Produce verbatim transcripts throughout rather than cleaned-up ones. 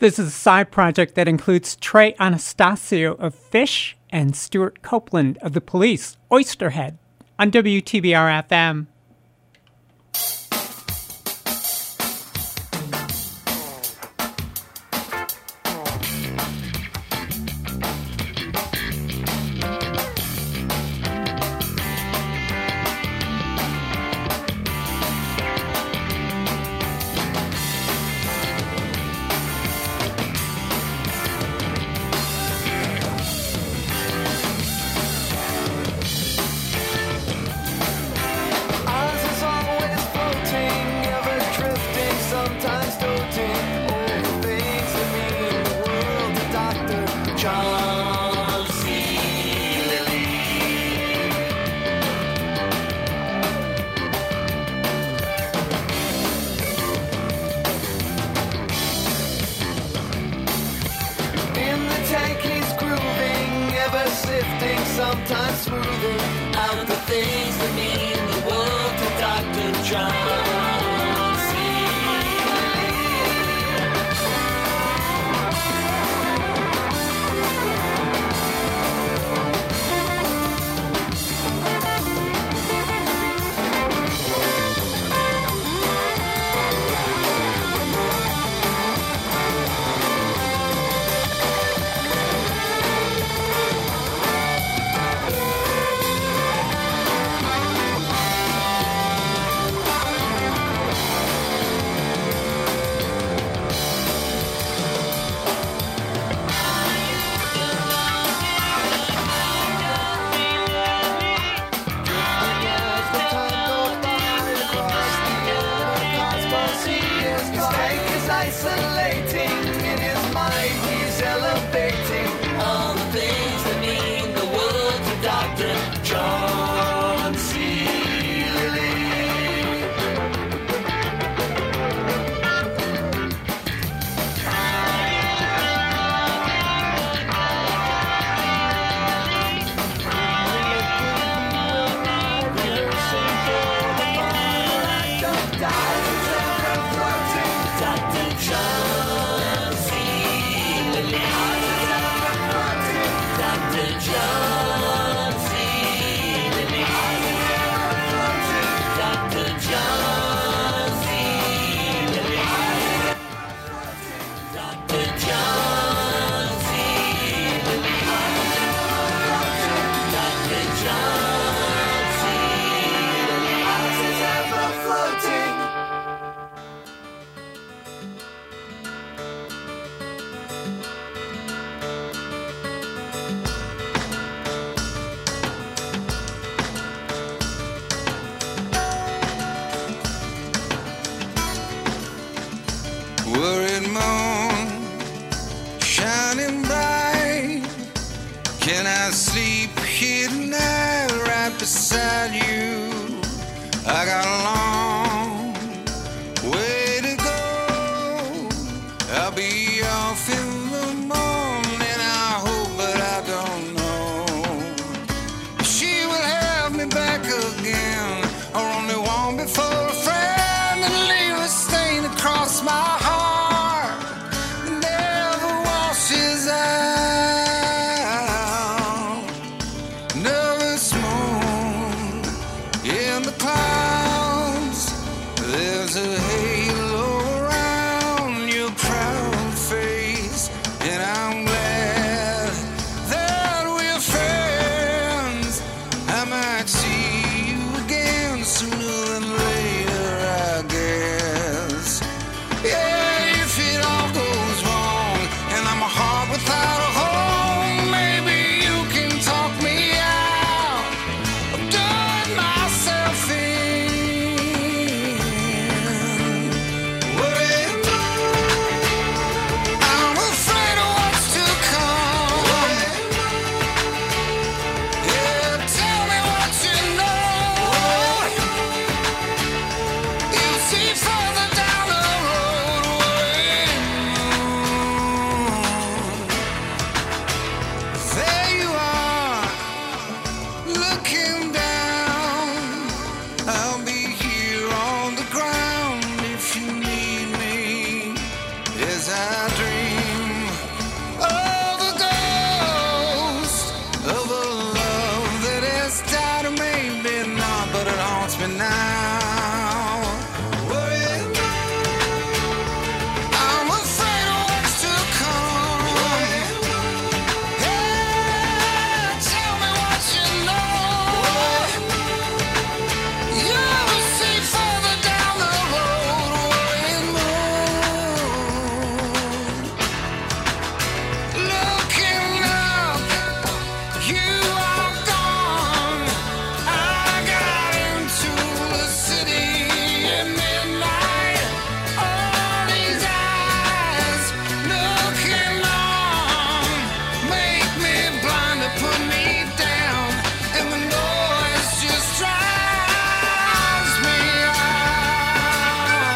This is a side project that includes Trey Anastasio of Phish and Stuart Copeland of the Police, Oysterhead, on W T B R F M. a halo around your proud face, and I'm glad that we're friends. I might see you again sooner than later, I guess. Yeah, if it all goes wrong and I'm a heart without a home, maybe you can talk me out. I've done myself in. Well, I'm afraid of what's to come. Yeah, tell me what you know. You see further down the road when there you are, looking down. I'll be here on the ground if you need me, as I dream of the ghost of a love that has died, or maybe not, but it haunts me now. Worried I'm afraid of what's to come. Yeah, tell me what you know. You'll see further down the road when more. Looking up, you are gone. I got into the city at midnight. All these eyes looking on make me blind to put me down, and the noise just drives me out. I'm afraid of what's to come. Yeah, tell me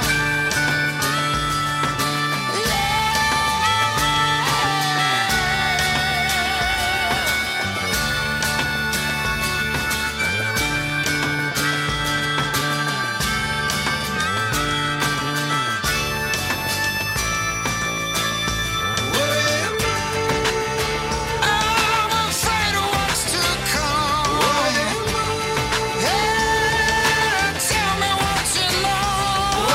what you know. You'll see further down the road and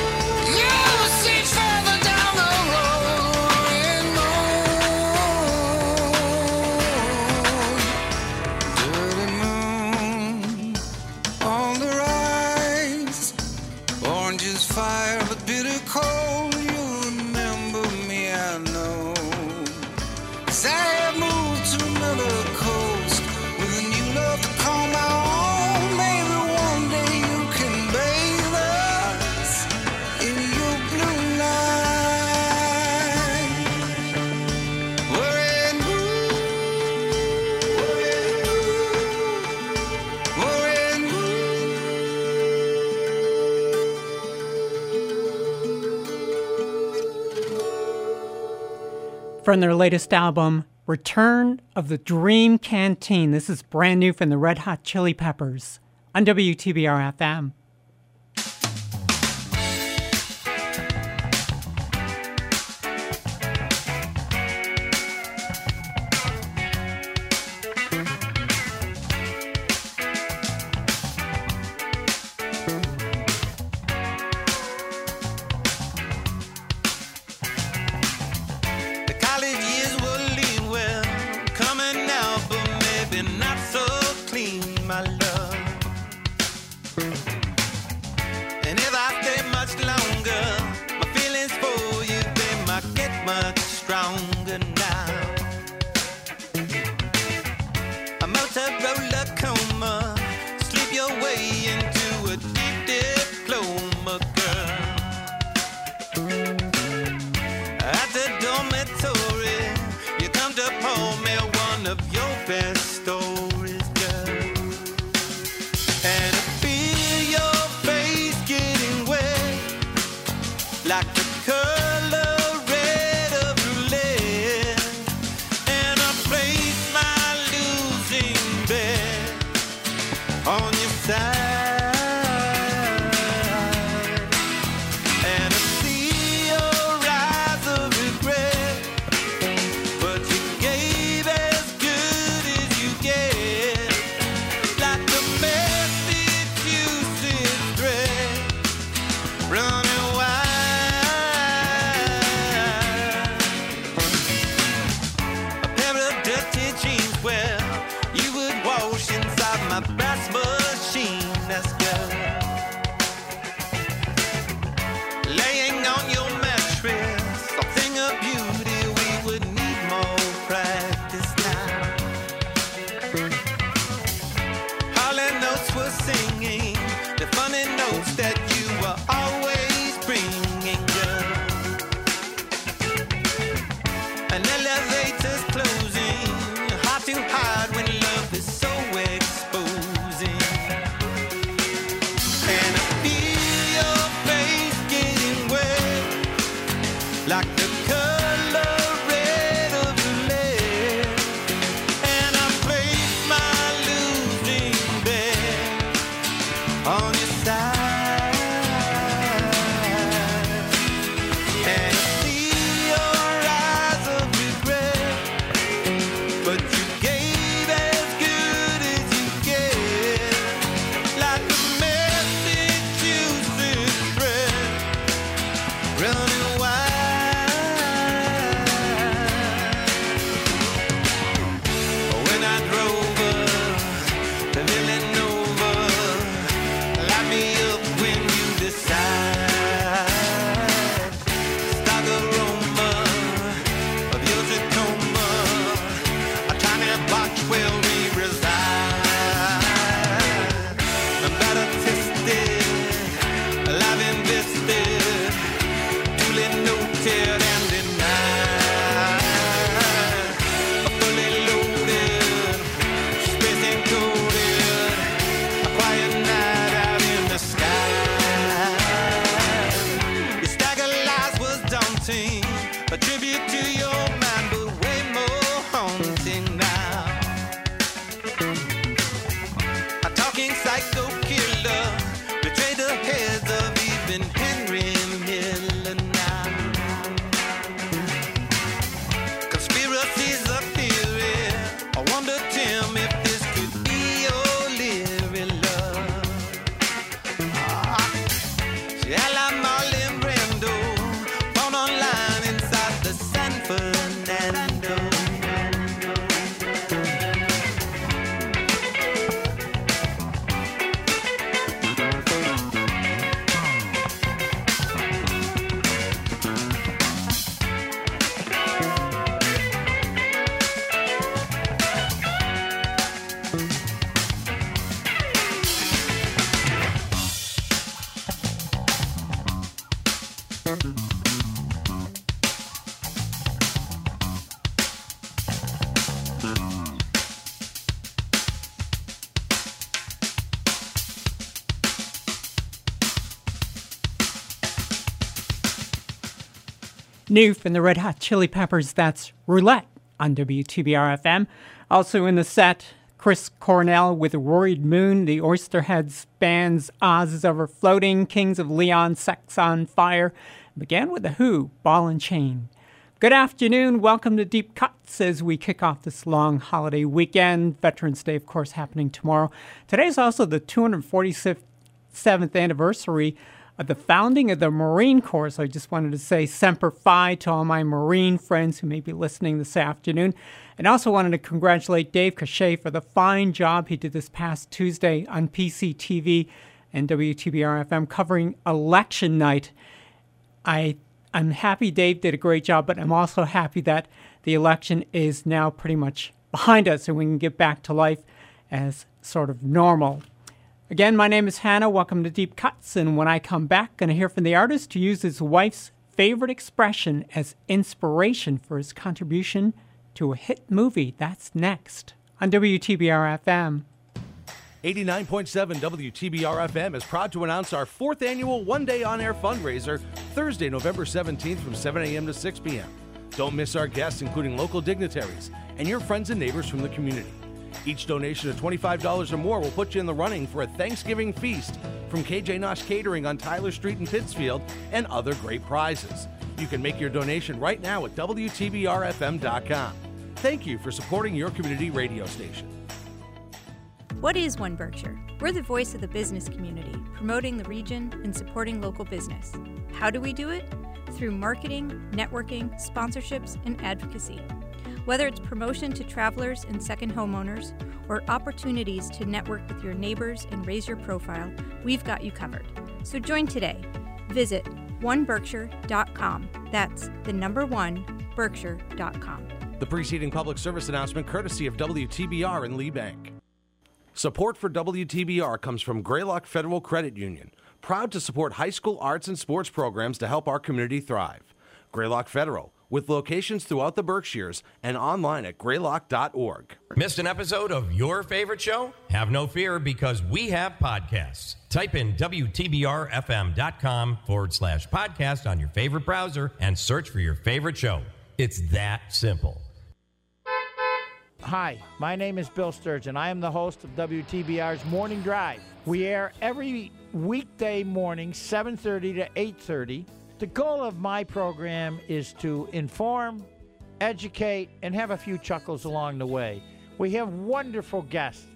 more. Dirty moon on the rise, orange is fire but bitter cold. You remember me, I know. 'Cause I have moved to another coast with a new love to call my own. Maybe one day you can bathe us in your blue night. Worried, worried, From their latest album, Return of the Dream Canteen. This is brand new from the Red Hot Chili Peppers on W T B R F M. The college years were lean, well, coming out, but maybe not so clean, my love. And if I stay much longer, my feelings for you, they might get much stronger now. A Motorola coma, sleep your way into a deep diploma, girl. At the dormitory, you come to pour me one of your best stories, girl. And I feel your face getting wet, like the color red of roulette. And I place my losing bet on your side. And I see your eyes of regret, but you gave as good as you get, like the message you sent thread us were singing the funny notes that you were always bringing, girl. An elevator's closing, hard to hide when love is so exposing. And I feel your face getting wet like the New from the Red Hot Chili Peppers, that's Roulette on W T B R F M. Also in the set, Chris Cornell with Roared Moon, the Oysterhead bands Oz is Overfloating, Kings of Leon, Sex on Fire. Began with The Who, Ball and Chain. Good afternoon. Welcome to Deep Cuts as we kick off this long holiday weekend. Veterans Day, of course, happening tomorrow. Today is also the two hundred forty-seventh anniversary of the founding of the Marine Corps. So I just wanted to say Semper Fi to all my Marine friends who may be listening this afternoon. And also wanted to congratulate Dave Cachet for the fine job he did this past Tuesday on P C T V and W T B R F M covering election night. I, I'm happy Dave did a great job, but I'm also happy that the election is now pretty much behind us and we can get back to life as sort of normal. Again, my name is Hannah. Welcome to Deep Cuts, and when I come back, going to hear from the artist who used his wife's favorite expression as inspiration for his contribution to a hit movie. That's next on W T B R F M. eighty-nine point seven W T B R F M is proud to announce our fourth annual One Day On Air fundraiser, Thursday, November seventeenth from seven a.m. to six p.m. Don't miss our guests, including local dignitaries and your friends and neighbors from the community. Each donation of twenty-five dollars or more will put you in the running for a Thanksgiving feast from K J Nosh Catering on Tyler Street in Pittsfield and other great prizes. You can make your donation right now at W T B R F M dot com. Thank you for supporting your community radio station. What is One Berkshire? We're the voice of the business community, promoting the region and supporting local business. How do we do it? Through marketing, networking, sponsorships, and advocacy. Whether it's promotion to travelers and second homeowners or opportunities to network with your neighbors and raise your profile, we've got you covered. So join today. Visit one berkshire dot com. That's the number one, berkshire dot com. The preceding public service announcement courtesy of W T B R and Lee Bank. Support for W T B R comes from Greylock Federal Credit Union, proud to support high school arts and sports programs to help our community thrive. Greylock Federal, with locations throughout the Berkshires and online at greylock dot org. Missed an episode of your favorite show? Have no fear, because we have podcasts. Type in W T B R F M dot com forward slash podcast on your favorite browser and search for your favorite show. It's that simple. Hi, my name is Bill Sturgeon. I am the host of W T B R's Morning Drive. We air every weekday morning, seven thirty to eight thirty. The goal of my program is to inform, educate, and have a few chuckles along the way. We have wonderful guests,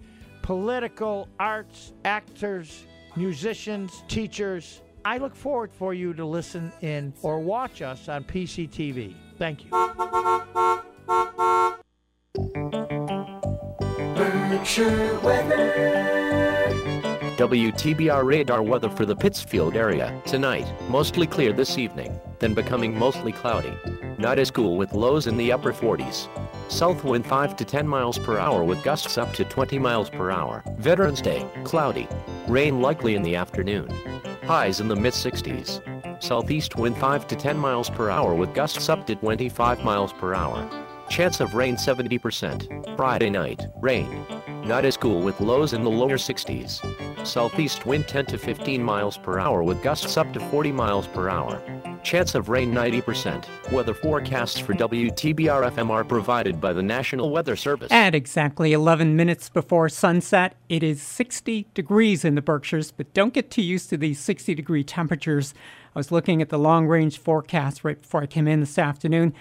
political, arts, actors, musicians, teachers. I look forward for you to listen in or watch us on P C T V. Thank you. Berkshire weather. W T B R radar weather for the Pittsfield area. Tonight, mostly clear this evening, then becoming mostly cloudy. Not as cool with lows in the upper forties. South wind five to ten miles per hour with gusts up to twenty miles per hour. Veterans Day, cloudy. Rain likely in the afternoon. Highs in the mid sixties. Southeast wind five to ten miles per hour with gusts up to twenty-five miles per hour. Chance of rain seventy percent. Friday night, rain. Not as cool with lows in the lower sixties. Southeast wind ten to fifteen miles per hour with gusts up to forty miles per hour. Chance of rain ninety percent. Weather forecasts for W T B R F M are provided by the National Weather Service. At exactly eleven minutes before sunset, it is sixty degrees in the Berkshires, but don't get too used to these sixty-degree temperatures. I was looking at the long-range forecast right before I came in this afternoon,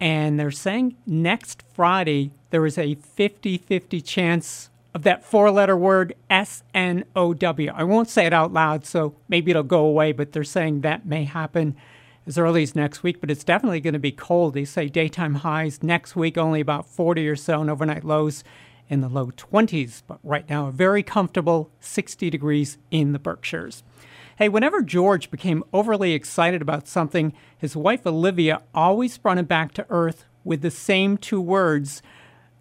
and they're saying next Friday there is a fifty-fifty chance of that four-letter word S N O W. I won't say it out loud, so maybe it'll go away, but they're saying that may happen as early as next week, but it's definitely going to be cold. They say daytime highs next week only about forty or so, and overnight lows in the low twenties. But right now, a very comfortable sixty degrees in the Berkshires. Hey, whenever George became overly excited about something, his wife Olivia always brought him back to earth with the same two words.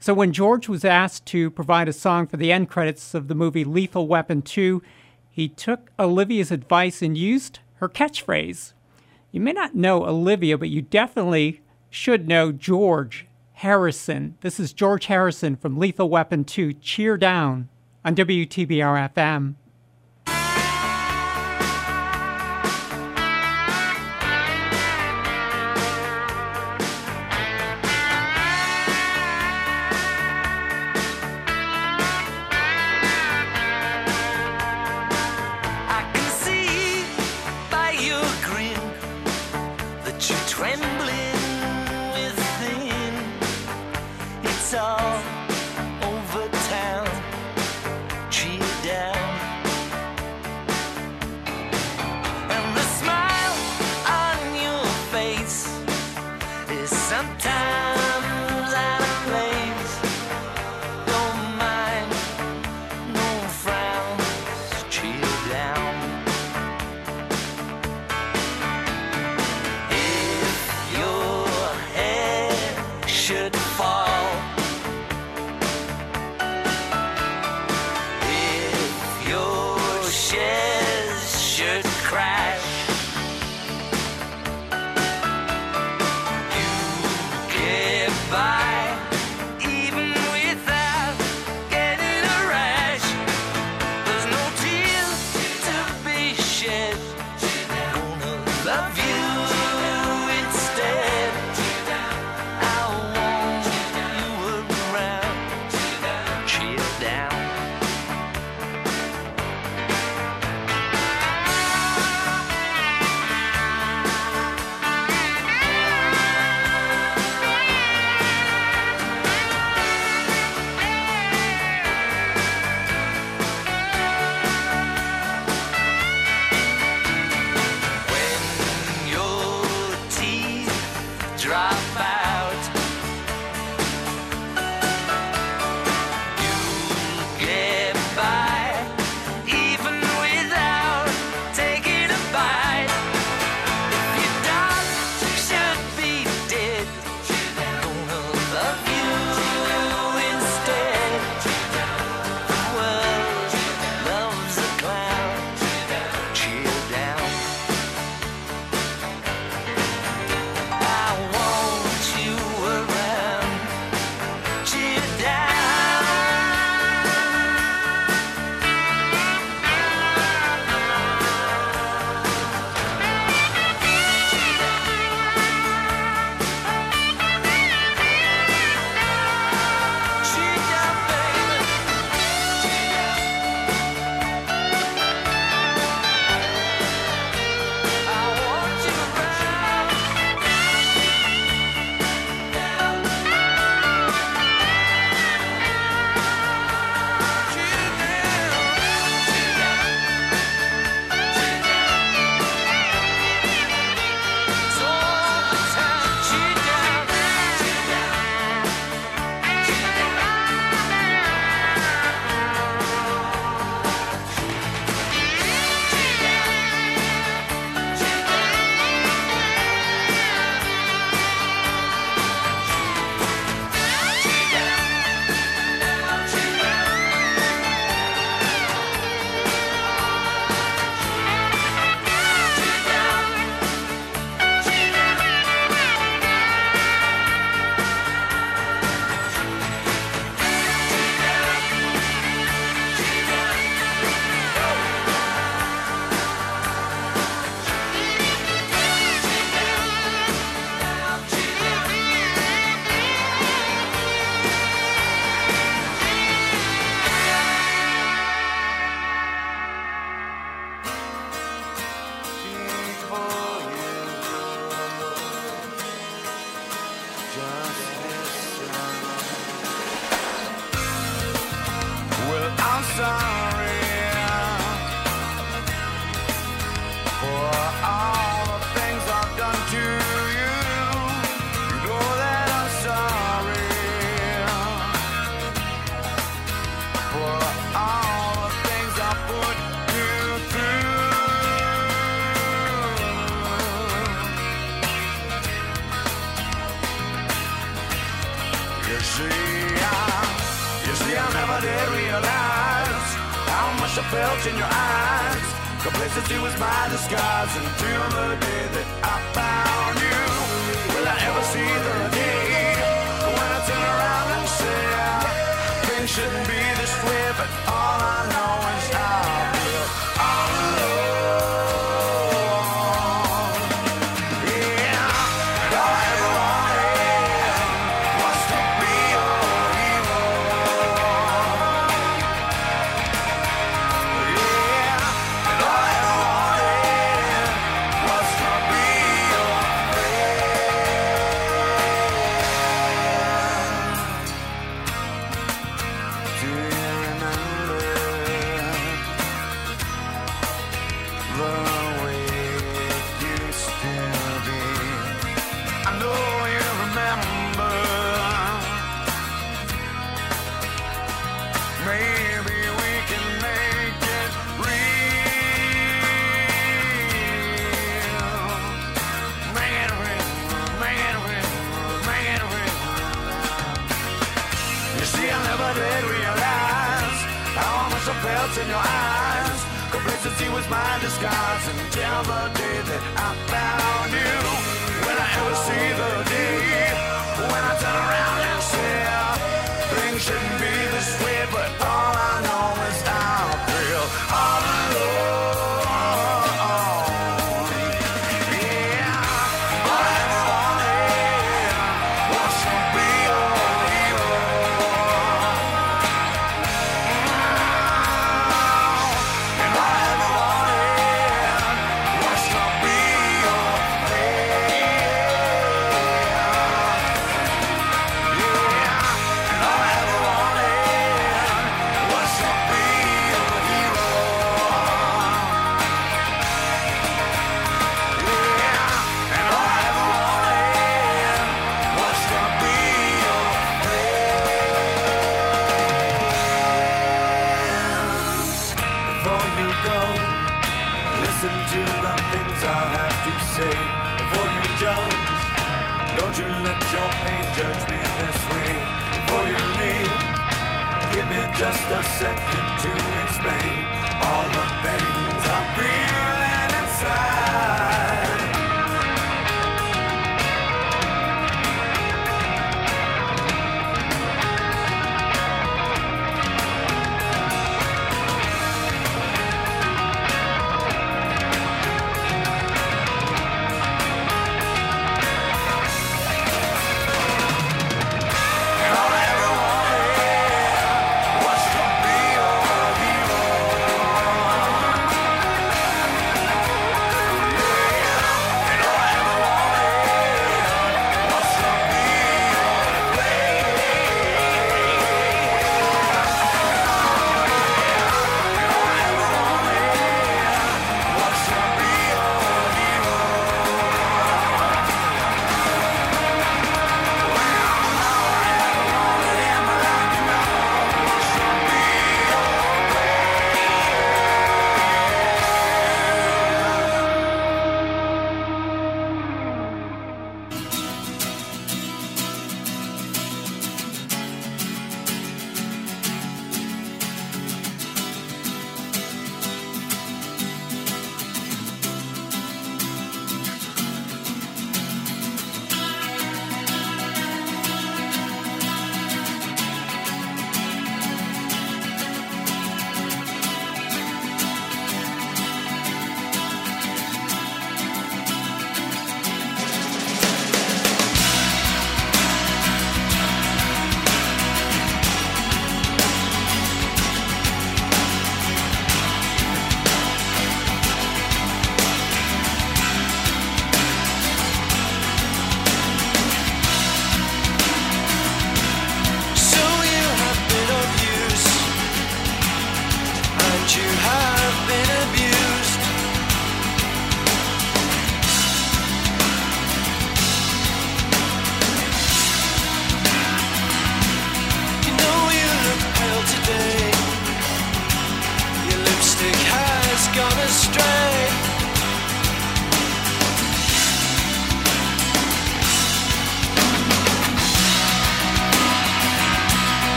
So when George was asked to provide a song for the end credits of the movie Lethal Weapon two, he took Olivia's advice and used her catchphrase. You may not know Olivia, but you definitely should know George Harrison. This is George Harrison from Lethal Weapon two, Cheer Down, on W T B R F M. Well, felt in your eyes. Complicity was my disguise until the day that I found you. Will I ever see the day when I turn around and say things shouldn't be this way, but all I know is I'll be all alone. Yeah, all I ever wanted was to be all evil. Yeah, and all I ever wanted was to be your friend. Do you remember the way it used to be? I know you remember. Maybe we can make it real. Make it real, make it real, make it real. You see, I never did realize how much I felt in your eyes. Complexity was my disguise until the day that I found you. Will I ever see the day when I turn around and say things shouldn't be this way, but all I know is I feel all alone. Yeah, all I ever wanted was to be all evil. And all I ever wanted was to be your friend. Yeah, and all I ever wanted was to be your hero. Yeah, and all I ever wanted was to be your friend. Before you go, listen to the things I have to say. Before you judge, don't you let your pain judge me this way. Before you leave, give me just a second to explain all the things I'm feeling inside. And all I ever wanted was to be your hero.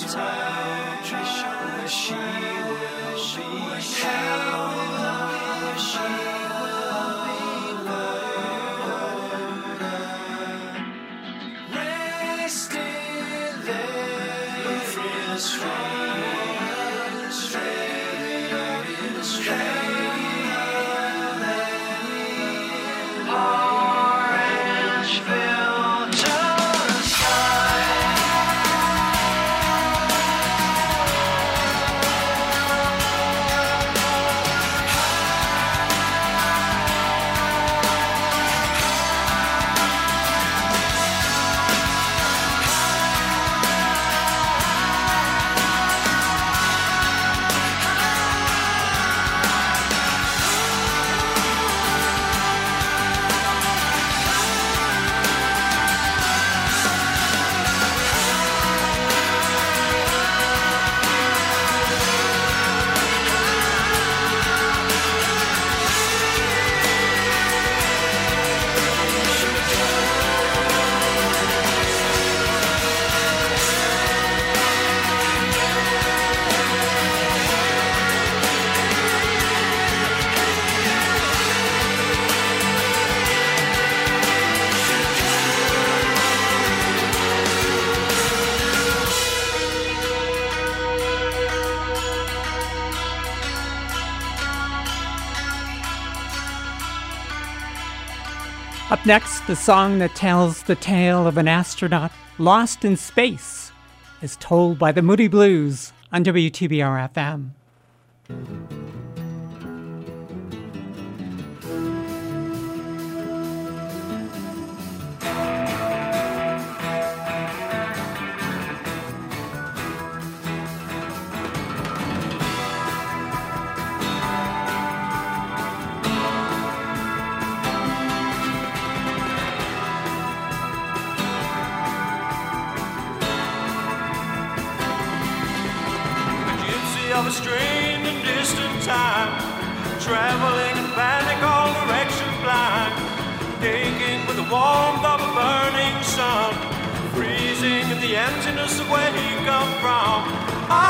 time she will be how long she Up next, the song that tells the tale of an astronaut lost in space is told by the Moody Blues on W T B R F M. Strained in distant time, traveling in panic, all direction blind, aching with the warmth of a burning sun, freezing in the emptiness of where he come from. Ah, ah,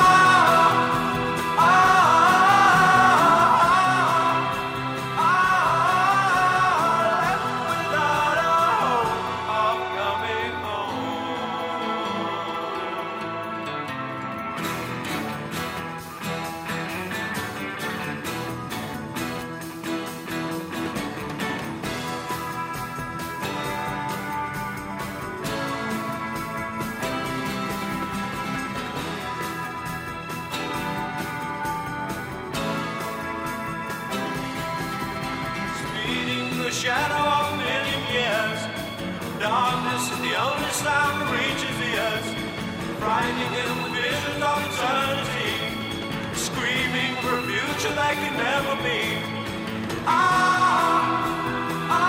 ah, ah, ah, ah, left without a hope of coming home. Shadow of a million years, darkness is the only sound that reaches ears, frightening him with visions of eternity, screaming for a future that can never be. Ah, ah.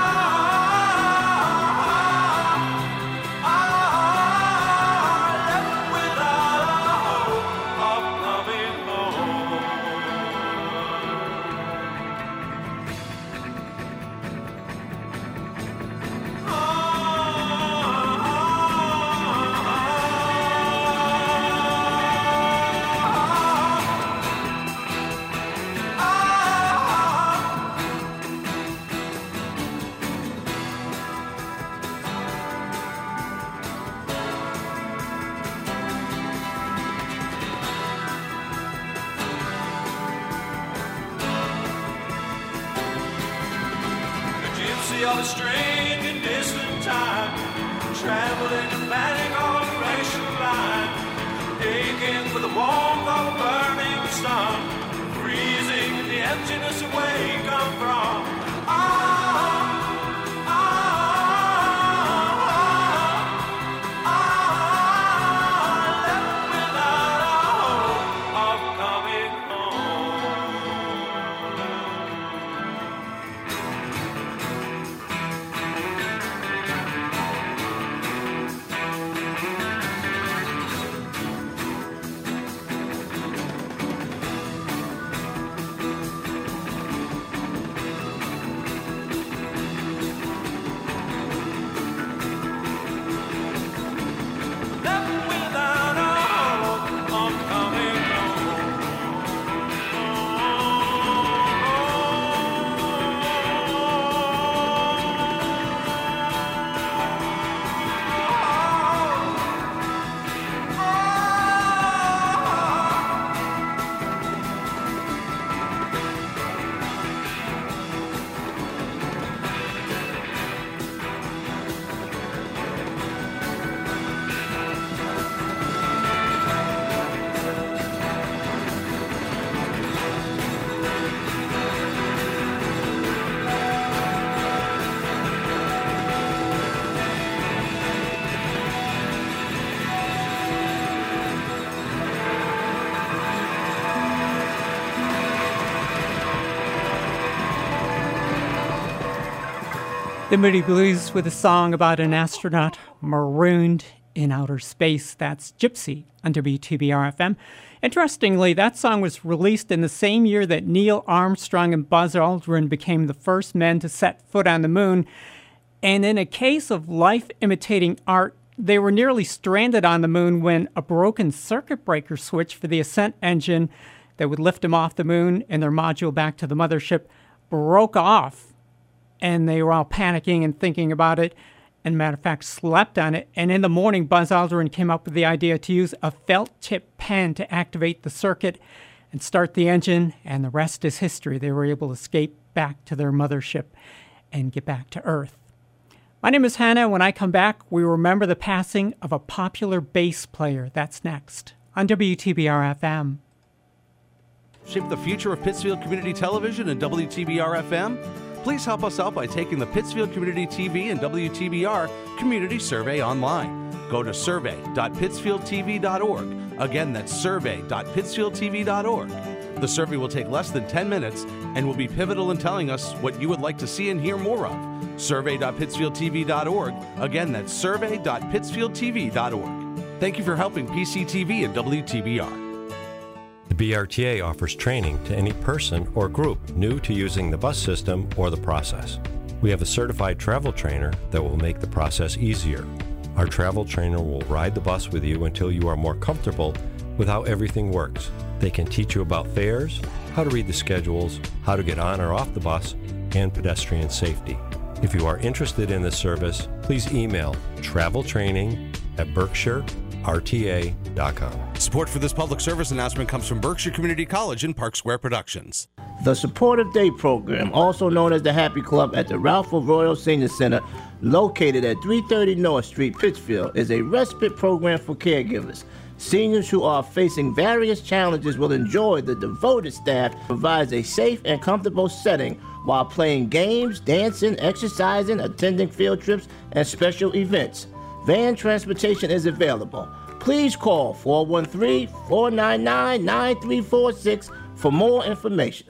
The Moody Blues with a song about an astronaut marooned in outer space. That's Gypsy on W T B R F M. Interestingly, that song was released in the same year that Neil Armstrong and Buzz Aldrin became the first men to set foot on the moon. And in a case of life imitating art, they were nearly stranded on the moon when a broken circuit breaker switch for the ascent engine that would lift them off the moon and their module back to the mothership broke off. And they were all panicking and thinking about it, and matter of fact, slept on it. And in the morning, Buzz Aldrin came up with the idea to use a felt-tip pen to activate the circuit and start the engine, and the rest is history. They were able to escape back to their mothership and get back to Earth. My name is Hannah. When I come back, we remember the passing of a popular bass player. That's next on W T B R F M. Shape the future of Pittsfield Community Television and W T B R F M. Please help us out by taking the Pittsfield Community T V and W T B R Community Survey online. Go to survey dot pittsfield t v dot org. Again, that's survey dot pittsfield t v dot org. The survey will take less than ten minutes and will be pivotal in telling us what you would like to see and hear more of. survey dot pittsfield t v dot org. Again, that's survey dot pittsfield t v dot org. Thank you for helping P C T V and W T B R. The B R T A offers training to any person or group new to using the bus system or the process. We have a certified travel trainer that will make the process easier. Our travel trainer will ride the bus with you until you are more comfortable with how everything works. They can teach you about fares, how to read the schedules, how to get on or off the bus, and pedestrian safety. If you are interested in this service, please email travel training at berkshire r t a dot com. Support for this public service announcement comes from Berkshire Community College and Park Square Productions. The Supportive Day Program, also known as the Happy Club at the Ralph Arroyo Senior Center, located at three thirty North Street, Pittsfield, is a respite program for caregivers. Seniors who are facing various challenges will enjoy the devoted staff that provides a safe and comfortable setting while playing games, dancing, exercising, attending field trips, and special events. Van transportation is available. Please call four one three, four nine nine, nine three four six for more information.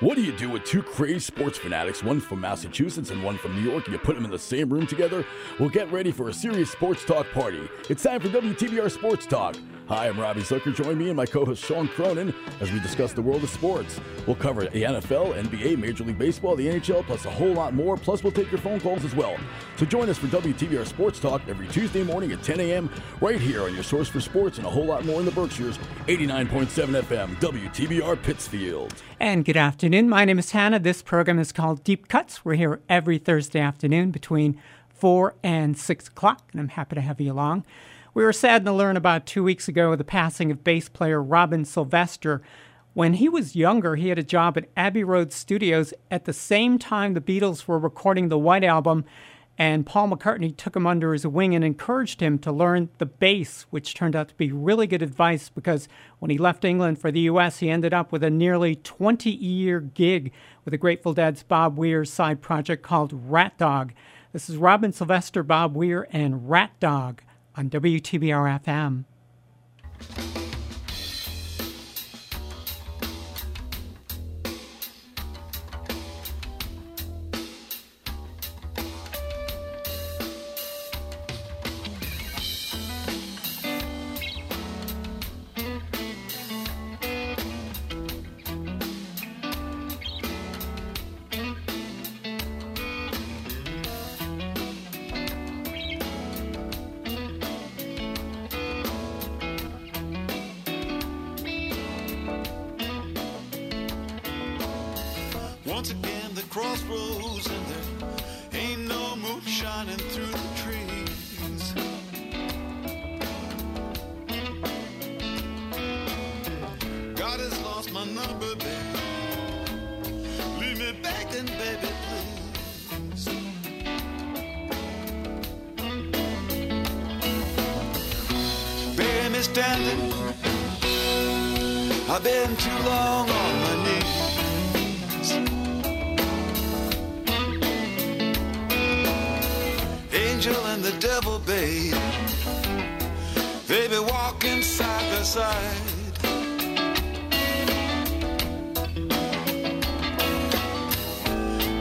What do you do with two crazy sports fanatics, one from Massachusetts and one from New York, and you put them in the same room together? Well, get ready for a serious sports talk party. It's time for W T B R Sports Talk. Hi, I'm Robbie Zucker. Join me and my co-host Sean Cronin as we discuss the world of sports. We'll cover the N F L, N B A, Major League Baseball, the N H L, plus a whole lot more. Plus, we'll take your phone calls as well. So join us for W T B R Sports Talk every Tuesday morning at ten a m right here on your source for sports and a whole lot more in the Berkshires, eighty-nine point seven F M, W T B R Pittsfield. And good afternoon. My name is Hannah. This program is called Deep Cuts. We're here every Thursday afternoon between four and six o'clock, and I'm happy to have you along. We were saddened to learn about two weeks ago the passing of bass player Robin Sylvester. When he was younger, he had a job at Abbey Road Studios at the same time the Beatles were recording the White Album, and Paul McCartney took him under his wing and encouraged him to learn the bass, which turned out to be really good advice because when he left England for the U S, he ended up with a nearly twenty-year gig with the Grateful Dead's Bob Weir's side project called Rat Dog. This is Robin Sylvester, Bob Weir, and Rat Dog on W T B R F M. Once again, the crossroads, and there ain't no moon shining through the trees. God has lost my number, baby. Leave me begging, baby, please. Bury me standing. I've been too long on my knees. And the devil, babe, they be walking side by side.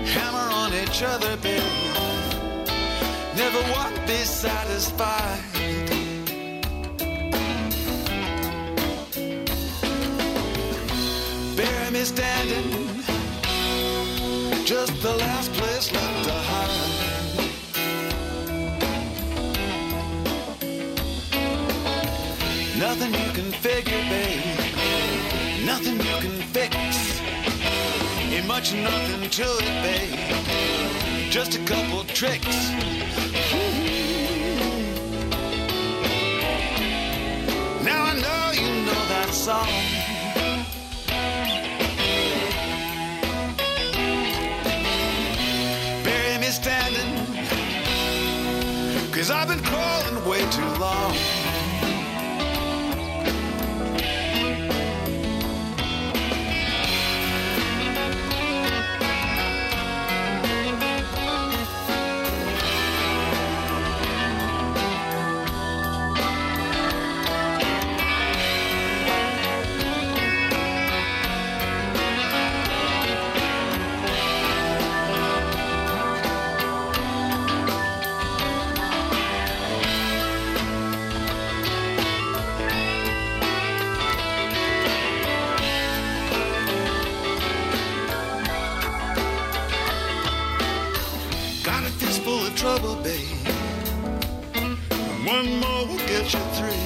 Hammer on each other, babe. never walk this satisfied. Bury me standing, just the last place left to hide. Nothing you can figure, babe, nothing you can fix. Ain't much nothing to it, babe, just a couple tricks. Now I know you know that song. Cause I've been crawling way too long. Trouble, babe. One more will get you through.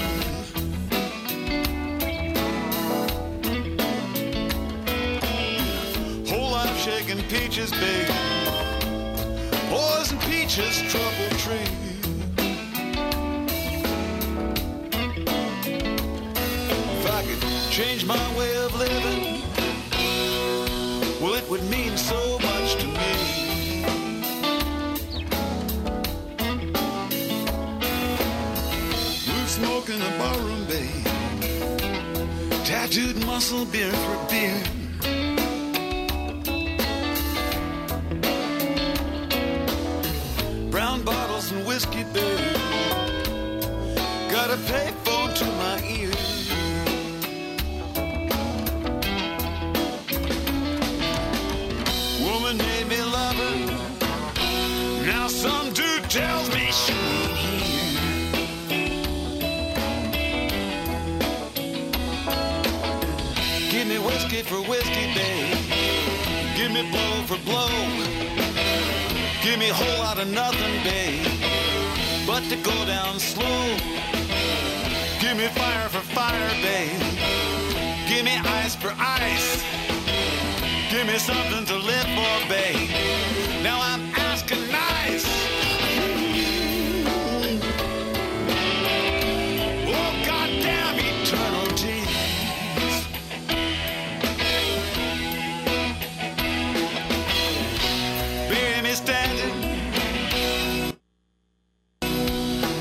Whole life shaking peaches, babe. Poison peaches, trouble tree. If I could change my way of living, well, it would mean so much to me. In a barroom, babe, tattooed muscle, beer for beer. Brown bottles and whiskey, babe, got a payphone to my ear. Woman made me love her, now some dude tells me she ain't here. Give me whiskey for whiskey, babe. Give me blow for blow. Give me a whole lot of nothing, babe, but to go down slow. Give me fire for fire, babe. Give me ice for ice. Give me something to live for, babe. Now I'm asking nice. Oh, goddamn eternal tea.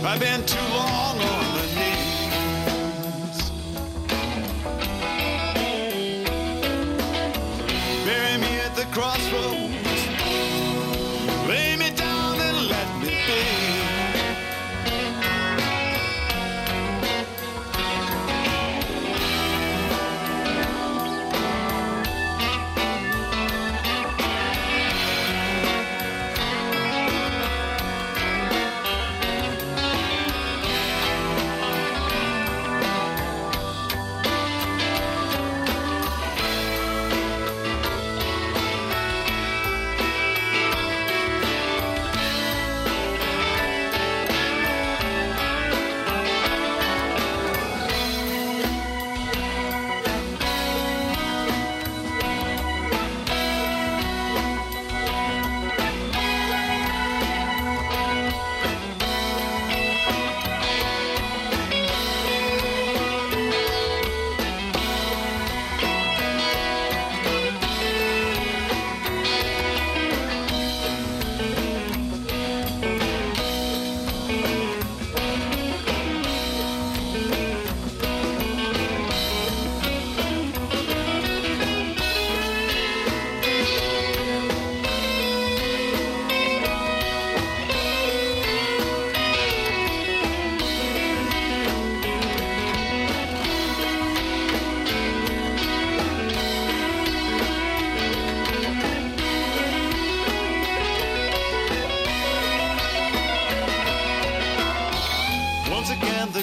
I've been too long on the knees. Bury me at the crossroads. Lay me down and let me be.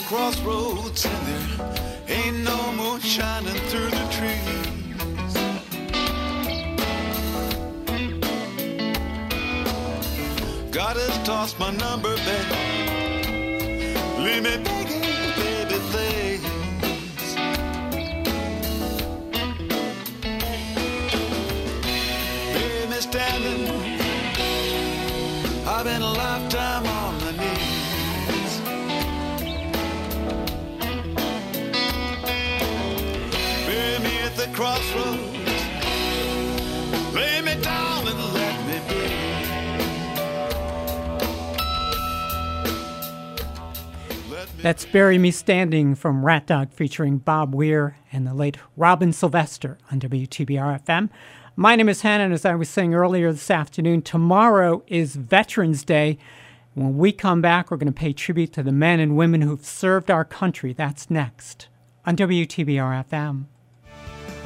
crossroads and there ain't no moon shining through the trees. God has tossed my number back. Leave me begging, baby, things. Leave me standing. I've been a lifetime on my knees. Crossroads, lay me down and let me be. Let me That's Bury Me Standing from Rat Dog featuring Bob Weir and the late Robin Sylvester on W T B R F M. My name is Hannah, and as I was saying earlier this afternoon, tomorrow is Veterans Day. When we come back, we're going to pay tribute to the men and women who've served our country. That's next on W T B R F M.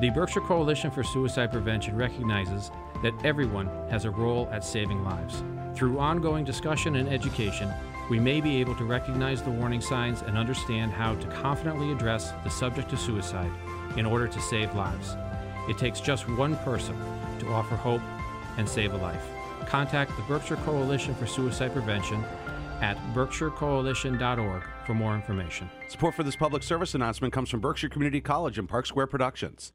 The Berkshire Coalition for Suicide Prevention recognizes that everyone has a role at saving lives. Through ongoing discussion and education, we may be able to recognize the warning signs and understand how to confidently address the subject of suicide in order to save lives. It takes just one person to offer hope and save a life. Contact the Berkshire Coalition for Suicide Prevention at berkshire coalition dot org for more information. Support for this public service announcement comes from Berkshire Community College and Park Square Productions.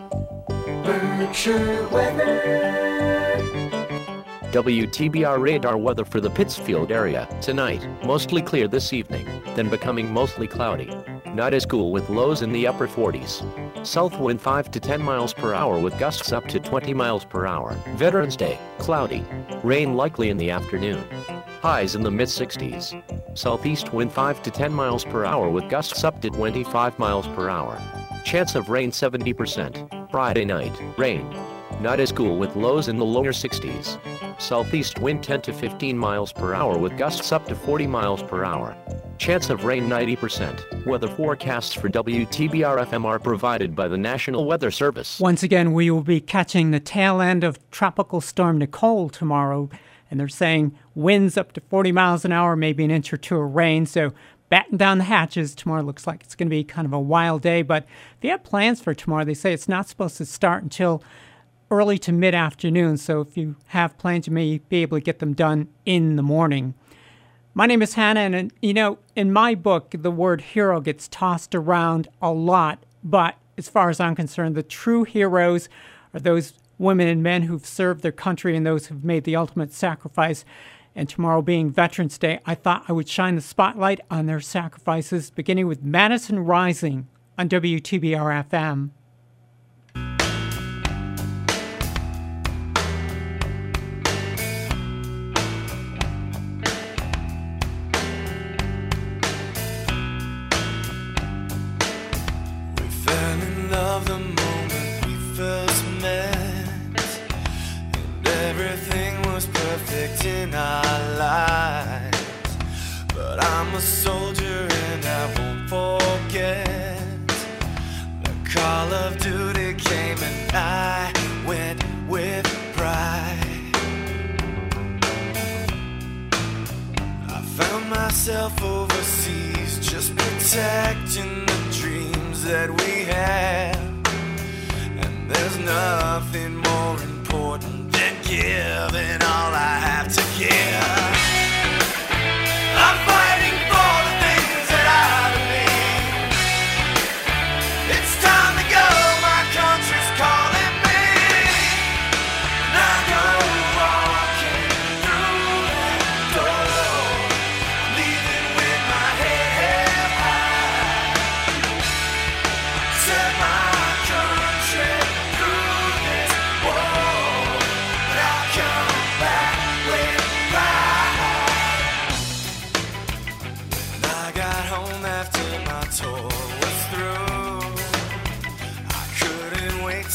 Berkshire weather. W T B R radar weather for the Pittsfield area. Tonight, mostly clear this evening, then becoming mostly cloudy. Not as cool with lows in the upper forties. South wind five to ten miles per hour with gusts up to twenty miles per hour. Veterans Day, cloudy. Rain likely in the afternoon. Highs in the mid sixties. Southeast wind five to ten miles per hour with gusts up to twenty-five miles per hour. Chance of rain seventy percent. Friday night, rain. Not as cool with lows in the lower sixties. Southeast wind ten to fifteen miles per hour with gusts up to forty miles per hour. Chance of rain ninety percent. Weather forecasts for W T B R F M are provided by the National Weather Service. Once again, we will be catching the tail end of Tropical Storm Nicole tomorrow. And they're saying winds up to forty miles an hour, maybe an inch or two of rain. So batten down the hatches. Tomorrow looks like it's going to be kind of a wild day. But if you have plans for tomorrow, they say it's not supposed to start until early to mid-afternoon. So if you have plans, you may be able to get them done in the morning. My name is Hannah. And, you know, in my book, the word hero gets tossed around a lot. But as far as I'm concerned, the true heroes are those women and men who've served their country and those who've made the ultimate sacrifice. And tomorrow being Veterans Day, I thought I would shine the spotlight on their sacrifices, beginning with Madison Rising on W T B R F M. We fell in love the moment we first met. Everything was perfect in our lives, but I'm a soldier and I won't forget. The call of duty came and I went with pride. I found myself overseas, just protecting the dreams that we had, and there's nothing more important give and all I have to give. I'm fighting for the things that I believe.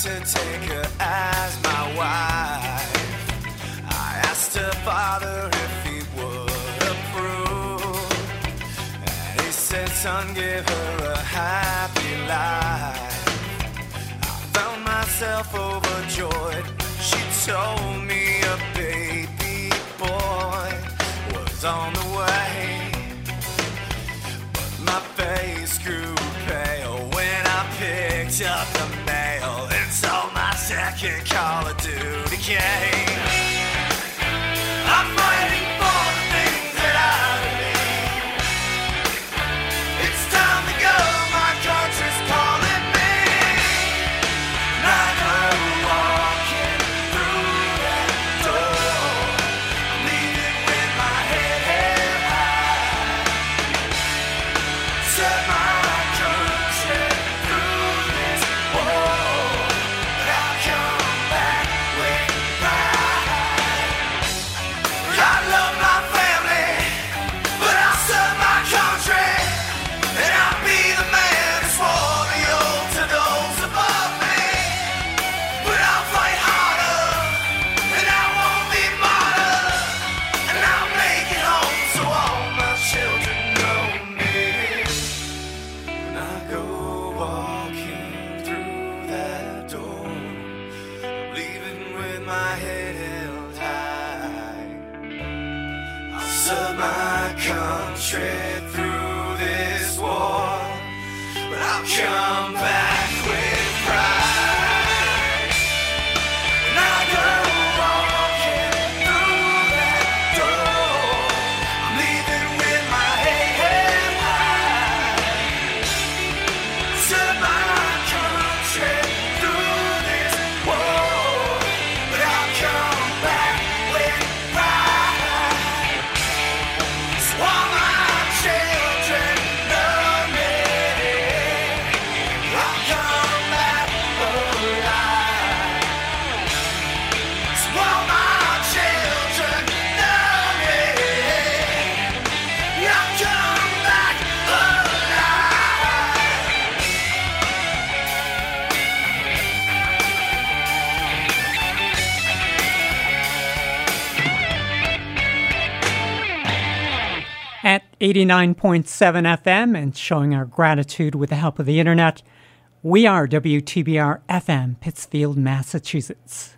to take her as my wife. I asked her father if he would approve, and he said, son, give her a happy life. I found myself overjoyed. She told me a baby boy was on the way, but my face grew pale when I picked up the mail and saw my second Call of Duty game. I'm fighting for the things that I believe. It's time to go, my country's calling me, and I know eighty-nine point seven F M and showing our gratitude with the help of the internet. We are W T B R F M, Pittsfield, Massachusetts.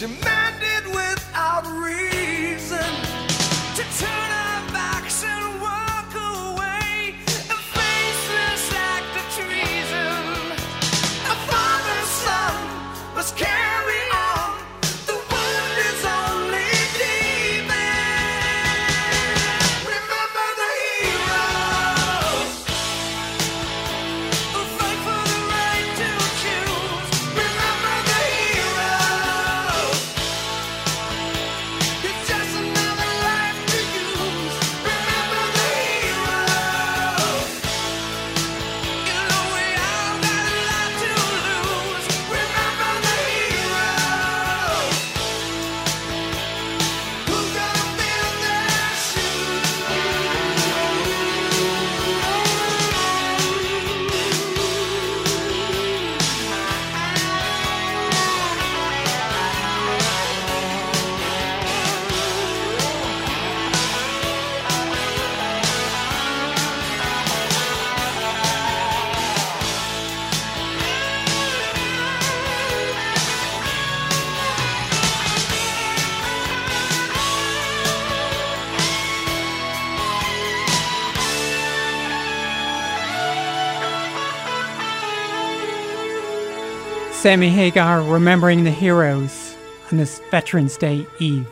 demanded without reason to turn our backs and walk away and face this act of treason. A father's son must carry on. The wound is only demon. Remember the heroes who fight for the right to choose. Remember the heroes. It's just another life to use. Remember the heroes. You know we all got a lot to lose. Remember the heroes who gonna fill their Sammy Hagar remembering the heroes on this Veterans Day Eve.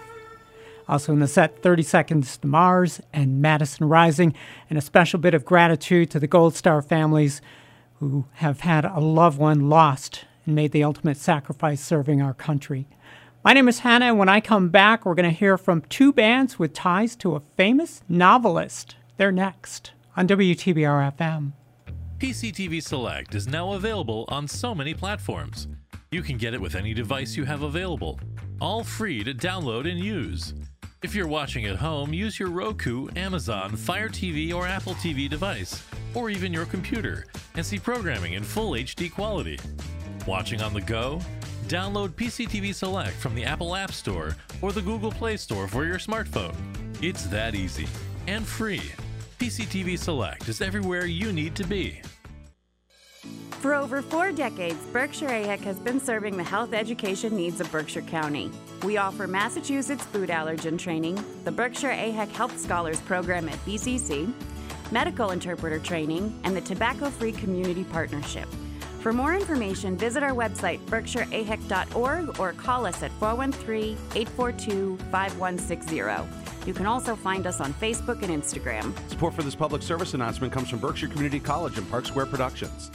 Also in the set, thirty seconds to Mars and Madison Rising, and a special bit of gratitude to the Gold Star families who have had a loved one lost and made the ultimate sacrifice serving our country. My name is Hannah, and when I come back, we're going to hear from two bands with ties to a famous novelist. They're next on W T B R F M. P C T V Select is now available on so many platforms. You can get it with any device you have available, all free to download and use. If you're watching at home, use your Roku, Amazon, Fire T V, or Apple T V device, or even your computer, and see programming in full H D quality. Watching on the go? Download P C T V Select from the Apple App Store or the Google Play Store for your smartphone. It's that easy and free. P C T V Select is everywhere you need to be. For over four decades, Berkshire A H E C has been serving the health education needs of Berkshire County. We offer Massachusetts food allergen training, the Berkshire A H E C Health Scholars Program at B C C, medical interpreter training, and the Tobacco-Free Community Partnership. For more information, visit our website, berkshire a h e c dot org, or call us at four one three, eight four two, five one six zero. You can also find us on Facebook and Instagram. Support for this public service announcement comes from Berkshire Community College and Park Square Productions.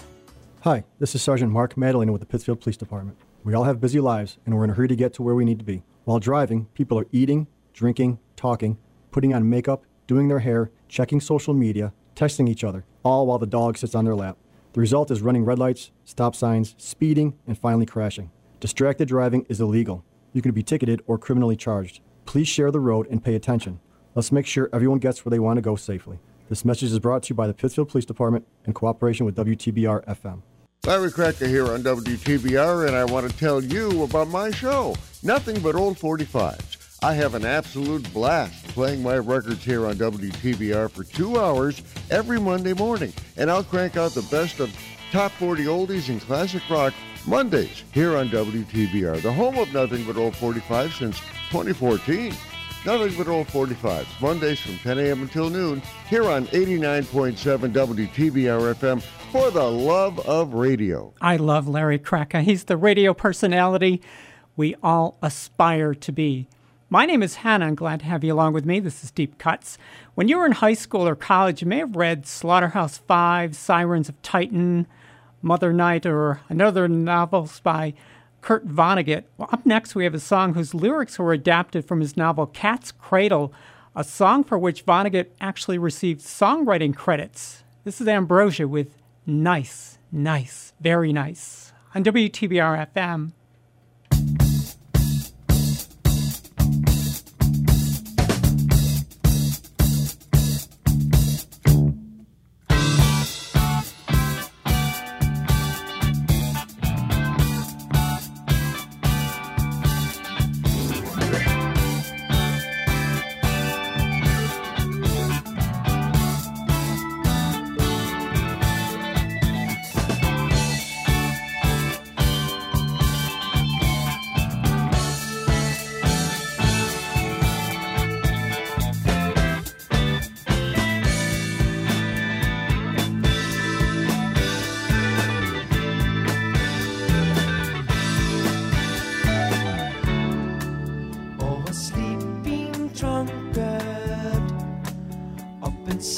Hi, this is Sergeant Mark Madeline with the Pittsfield Police Department. We all have busy lives, and we're in a hurry to get to where we need to be. While driving, people are eating, drinking, talking, putting on makeup, doing their hair, checking social media, texting each other, all while the dog sits on their lap. The result is running red lights, stop signs, speeding, and finally crashing. Distracted driving is illegal. You can be ticketed or criminally charged. Please share the road and pay attention. Let's make sure everyone gets where they want to go safely. This message is brought to you by the Pittsfield Police Department in cooperation with W T B R F M. Larry Cracker here on W T B R, and I want to tell you about my show, Nothing But Old forty-fives. I have an absolute blast playing my records here on W T B R for two hours every Monday morning, and I'll crank out the best of top forty oldies and classic rock Mondays here on W T B R, the home of Nothing But Old forty-fives since twenty fourteen. Nothing But Old forty-fives, Mondays from ten a.m. until noon, here on eighty-nine point seven W T B R F M, for the love of radio. I love Larry Cracker. He's the radio personality we all aspire to be. My name is Hannah. I'm glad to have you along with me. This is Deep Cuts. When you were in high school or college, you may have read Slaughterhouse-Five, Sirens of Titan, Mother Night, or another novels by Kurt Vonnegut. Well, up next, we have a song whose lyrics were adapted from his novel Cat's Cradle, a song for which Vonnegut actually received songwriting credits. This is Ambrosia with Nice, Nice, Very Nice on W T B R F M.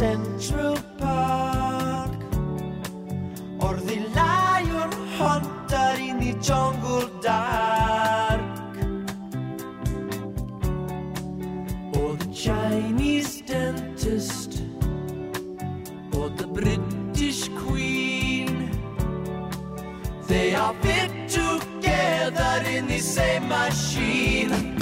Central Park, or the lion hunter in the jungle dark, or the Chinese dentist, or the British Queen. They are fit together in the same machine.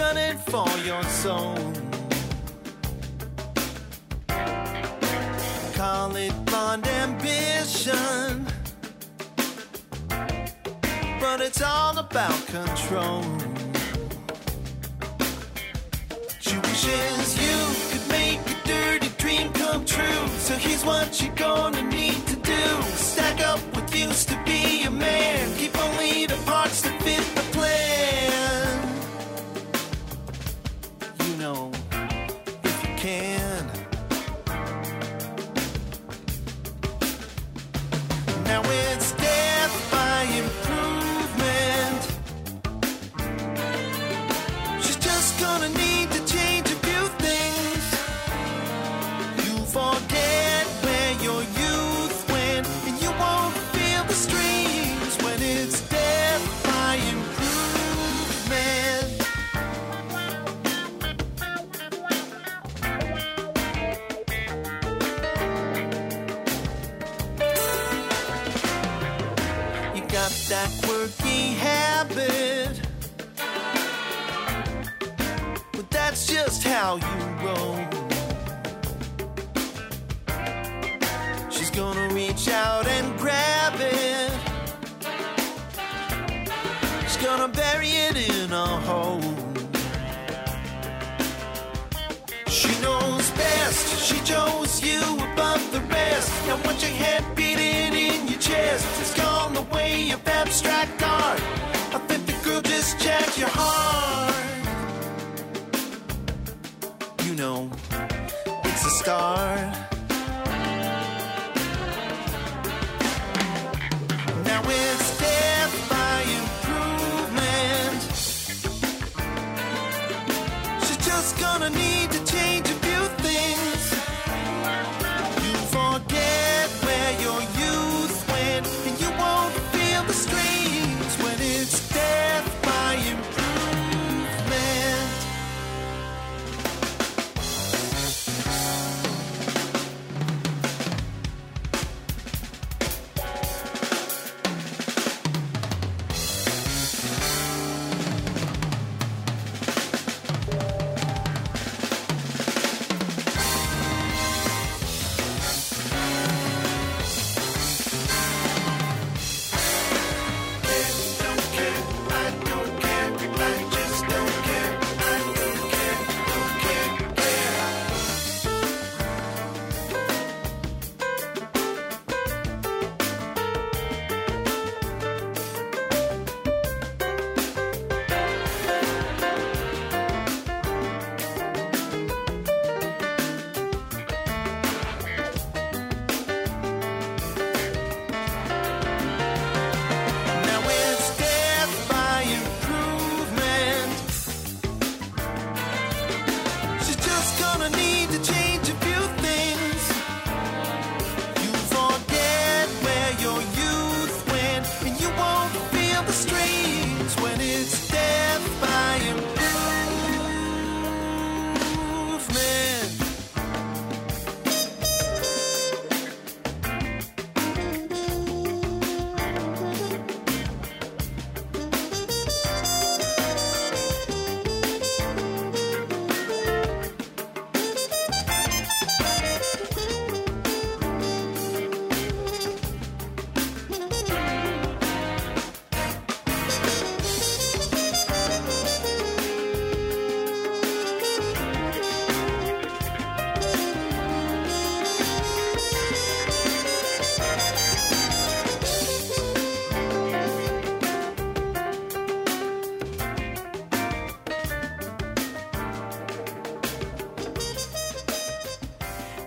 gunning for your soul. Call it blonde ambition, but it's all about control. Jewish as you could make a dirty dream come true. So here's what you're gonna need to do. Stack up what used to be a man. Keep only the parts that fit the plan. You know, if you can. Now it's death by improvement. She's just gonna need to change a few things. You forget where your youth went, and you won't feel the strings when it's death by improvement. That quirky habit, but that's just how you roll. She's gonna reach out and grab it. She's gonna bury it in a hole. She knows best. She chose you above the rest. Now want your head beating in your chest. It's gone the way of abstract art. I think the girl just jacked your heart. You know, it's a start. Now it's death by improvement. She's just gonna need to change a few things. You forget where your youth went, and you won't feel the strings when it's death by improvement.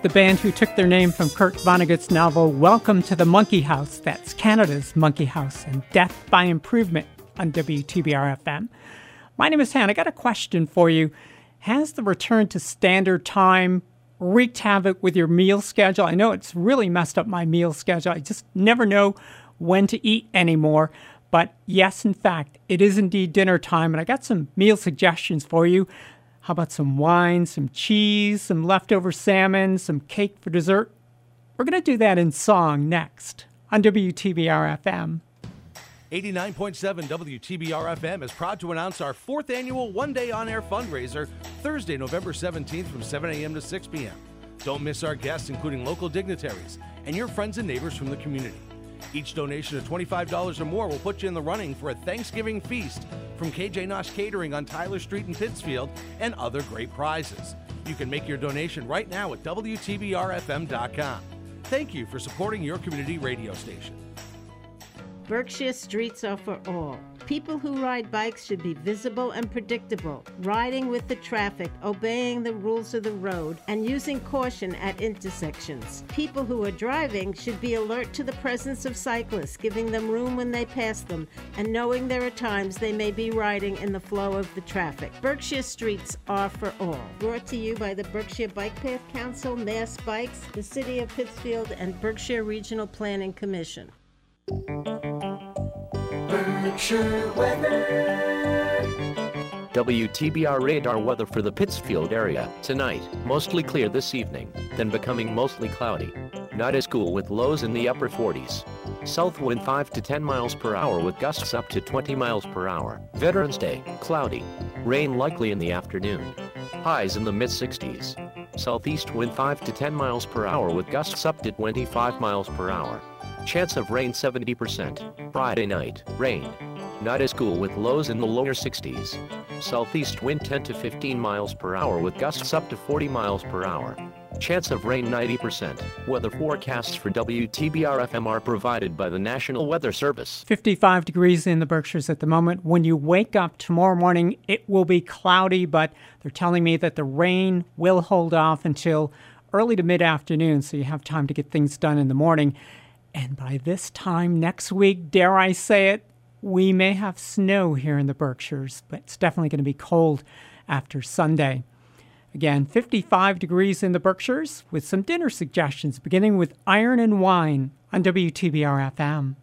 The band who took their name from Kurt Vonnegut's novel Welcome to the Monkey House, that's Canada's Monkey House, and Death by Improvement on W T B R F M. My name is Han. I got a question for you. Has the return to standard time wreaked havoc with your meal schedule? I know it's really messed up my meal schedule. I just never know when to eat anymore. But yes, in fact, it is indeed dinner time, and I got some meal suggestions for you. How about some wine, some cheese, some leftover salmon, some cake for dessert? We're going to do that in song next on W T B R F M. eighty-nine point seven W T B R F M is proud to announce our fourth annual one-day on-air fundraiser, Thursday, November seventeenth from seven a m to six p m Don't miss our guests, including local dignitaries and your friends and neighbors from the community. Each donation of twenty-five dollars or more will put you in the running for a Thanksgiving feast from K J Nosh Catering on Tyler Street in Pittsfield and other great prizes. You can make your donation right now at W T B R F M dot com. Thank you for supporting your community radio station. Berkshire streets are for all. People who ride bikes should be visible and predictable, riding with the traffic, obeying the rules of the road, and using caution at intersections. People who are driving should be alert to the presence of cyclists, giving them room when they pass them, and knowing there are times they may be riding in the flow of the traffic. Berkshire streets are for all. Brought to you by the Berkshire Bike Path Council, Mass Bikes, the City of Pittsfield, and Berkshire Regional Planning Commission. Berkshire weather. W T B R radar weather for the Pittsfield area. Tonight, mostly clear this evening, then becoming mostly cloudy. Night is cool with lows in the upper forties. South wind five to ten miles per hour with gusts up to twenty miles per hour. Veterans Day, cloudy. Rain likely in the afternoon. Highs in the mid sixties. Southeast wind five to ten miles per hour with gusts up to twenty-five miles per hour. Chance of rain seventy percent. Friday night, rain. Night is cool with lows in the lower sixties. Southeast wind ten to fifteen miles per hour with gusts up to forty miles per hour. Chance of rain ninety percent. Weather forecasts for W T B R F M are provided by the National Weather Service. fifty-five degrees in the Berkshires at the moment. When you wake up tomorrow morning, it will be cloudy, but they're telling me that the rain will hold off until early to mid-afternoon, so you have time to get things done in the morning. And by this time next week, dare I say it, we may have snow here in the Berkshires, but it's definitely going to be cold after Sunday. Again, fifty-five degrees in the Berkshires with some dinner suggestions, beginning with Iron and Wine on W T B R F M.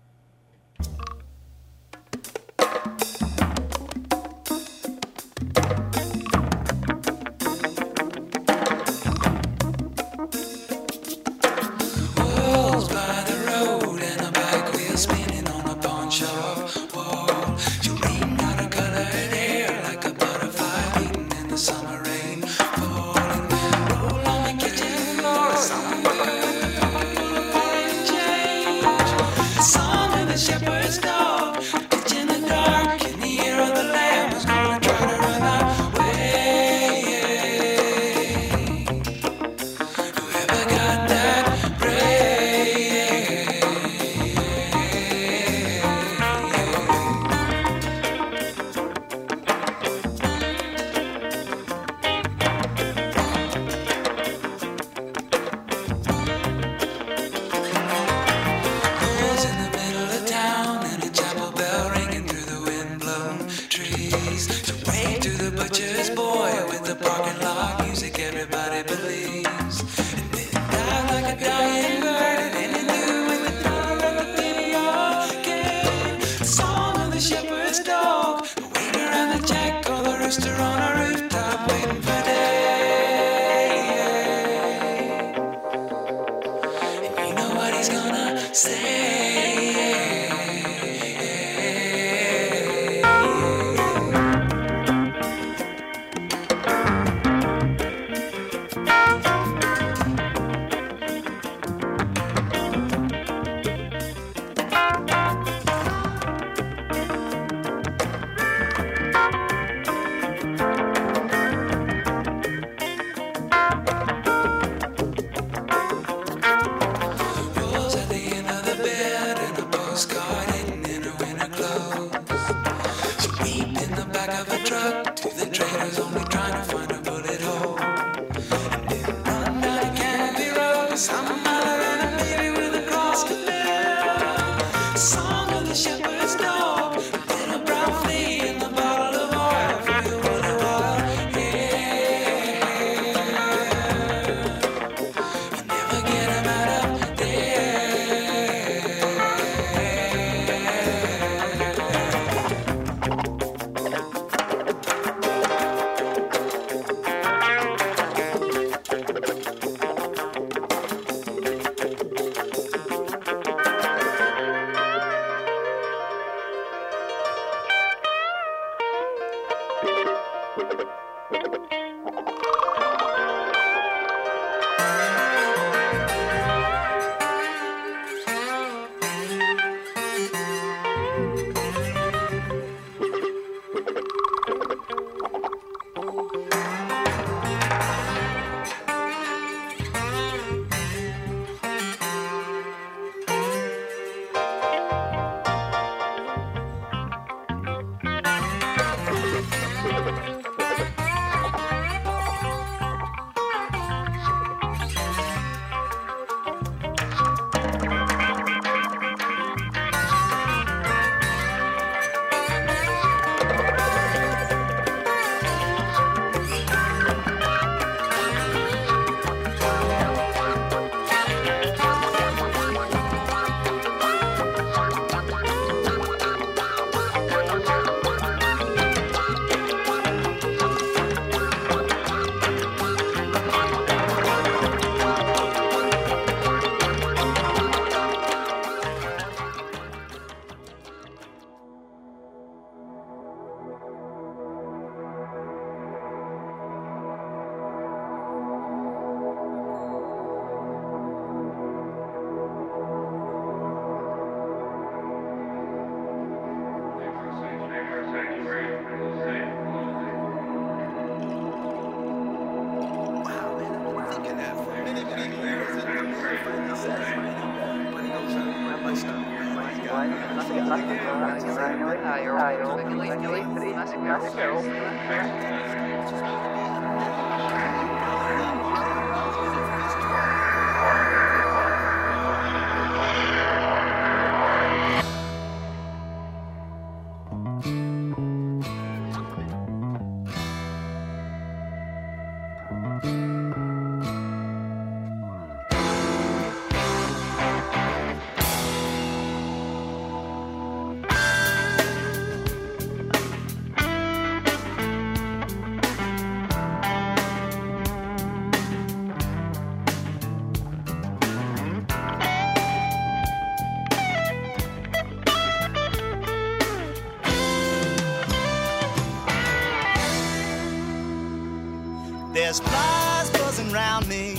There's flies buzzing round me,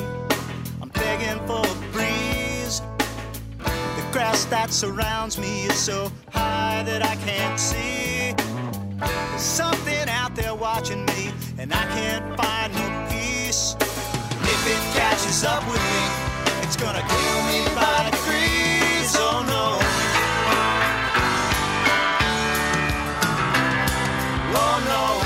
I'm begging for a breeze. The grass that surrounds me is so high that I can't see. There's something out there watching me, and I can't find no peace. If it catches up with me, it's gonna kill me by degrees, oh no. Oh no.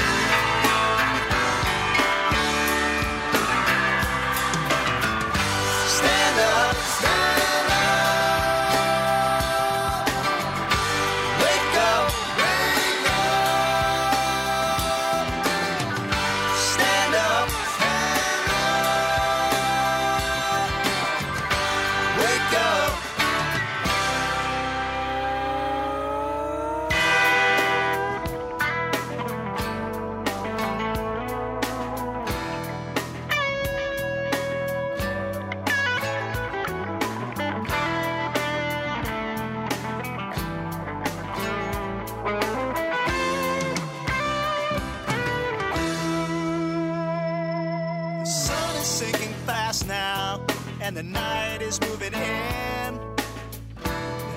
The night is moving in.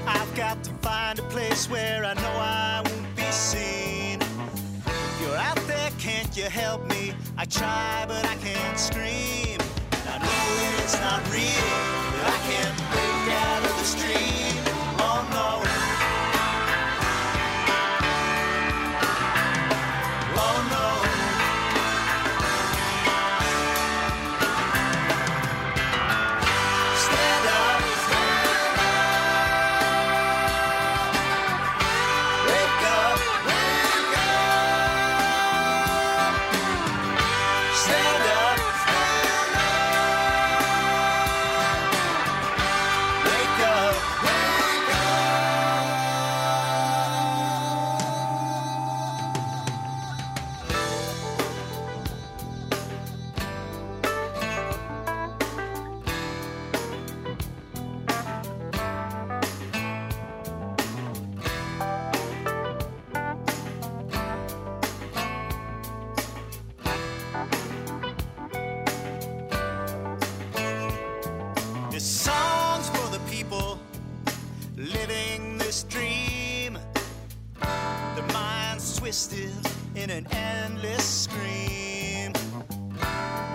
I've got to find a place where I know I won't be seen. If you're out there, can't you help me? I try, but I can't scream. And I know it's not real, but I can't break out of the stream. Oh no. Oh no. Wake up! twisted in an endless scream.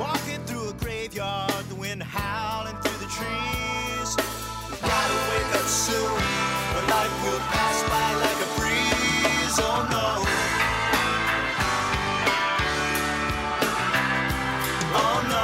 Walking through a graveyard, the wind howling through the trees. We gotta wake up soon, or life will pass by like a breeze. Oh no. Oh no.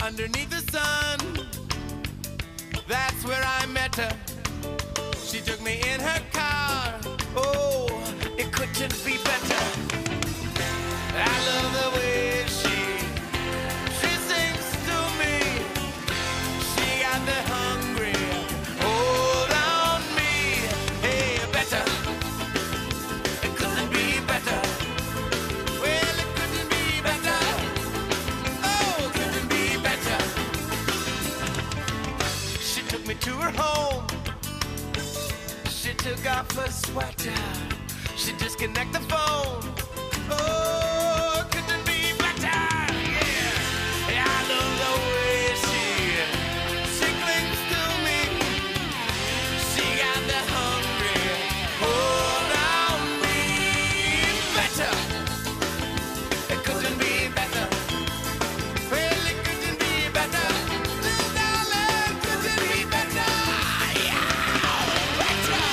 Underneath the sun, that's where I met her. She took me in her car. Oh, it couldn't be better. I love the way she, she sings to me. She got the hungry hold on me. Hey, better. It couldn't be better. Well, it couldn't be better. Oh, couldn't be better. She took me to her home. Took off her sweater. She disconnected the phone. Oh, couldn't be better. Yeah, yeah, I love the way she she clings to me. She got the hungry hold on me. Better. It couldn't be better. Well, it couldn't be better. It couldn't be better. Yeah, better.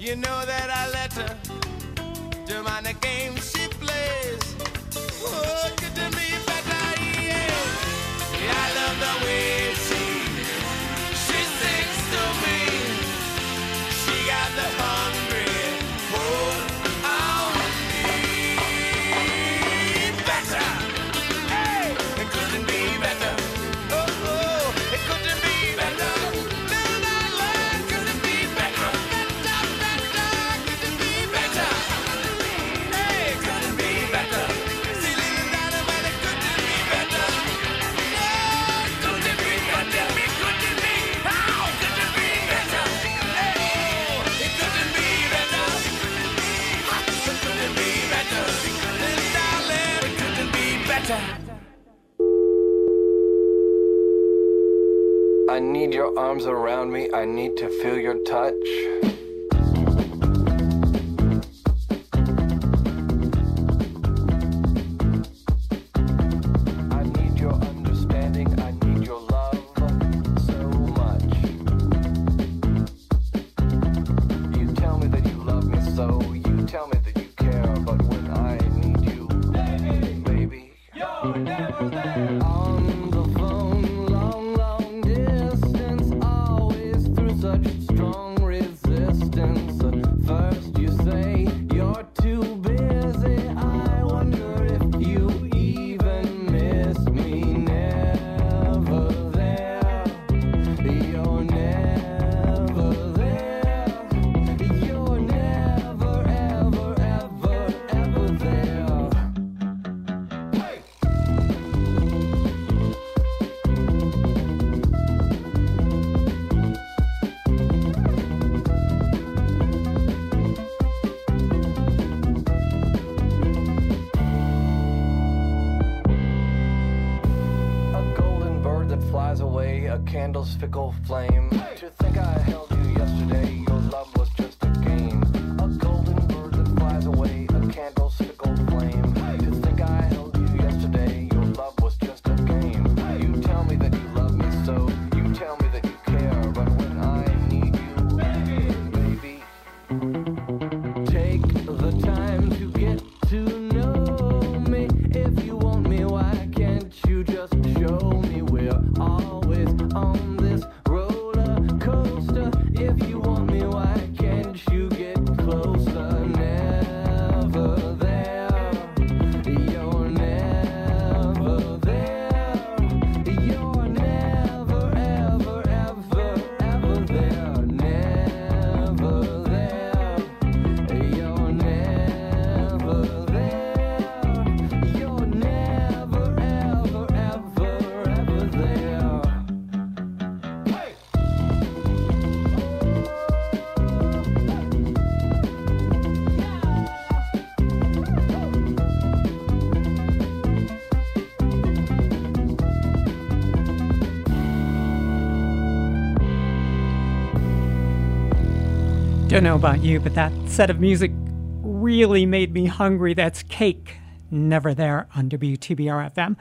You know that I let her do my game she plays. Oh, couldn't be better, yeah. Yeah, I love the way she, she sings to me. She got the hungry hold on me. Better, hey, it couldn't be better. Oh, oh, it couldn't be better. I need your arms around me. I need to feel your touch. I need your understanding. I need your love so much. You tell me that you love me so. You tell me that you care. But when I need you, baby, baby, you're never there. On the phone. Long, long distance, always through such strong resistance. candle's fickle flame. To think I held you yesterday, your love was just a game. A golden bird that flies away, a candle's fickle flame. To think I held you yesterday, your love was just a game. You tell me that you love me so, you tell me that you care. But when I need you, baby, baby, take the time to get to know me. If you want me, why can't you just show me? We're always on this roller coaster. If you want me, why can't you get closer? Never there, you're never there. You're never, ever, ever, ever there. Never there, you're never there. You're never, ever, ever, ever there. Don't know about you, but that set of music really made me hungry. That's Cake, Never There on W T B R F M.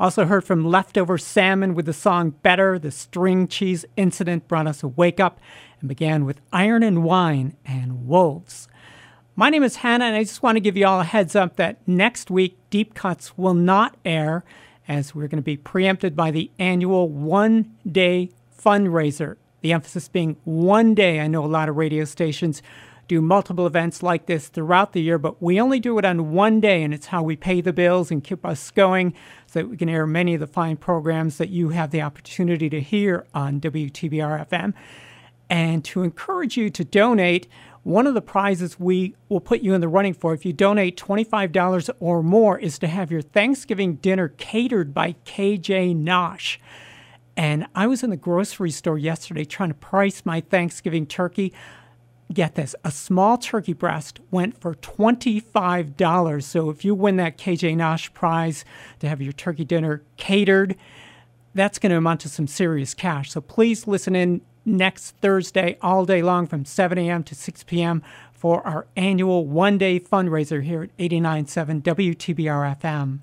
Also heard from Leftover Salmon with the song Better. The string cheese incident brought us a wake up and began with Iron and Wine and Wolves. My name is Hannah, and I just want to give you all a heads up that next week Deep Cuts will not air, as we're going to be preempted by the annual one-day fundraiser. The emphasis being one day. I know a lot of radio stations do multiple events like this throughout the year, but we only do it on one day, and it's how we pay the bills and keep us going so that we can air many of the fine programs that you have the opportunity to hear on W T B R F M. And to encourage you to donate, one of the prizes we will put you in the running for if you donate twenty-five dollars or more is to have your Thanksgiving dinner catered by K J Nosh. And I was in the grocery store yesterday trying to price my Thanksgiving turkey. Get this, a small turkey breast went for twenty-five dollars. So if you win that K J Nosh prize to have your turkey dinner catered, that's going to amount to some serious cash. So please listen in next Thursday all day long from seven a m to six p m for our annual one-day fundraiser here at eighty-nine point seven W T B R F M.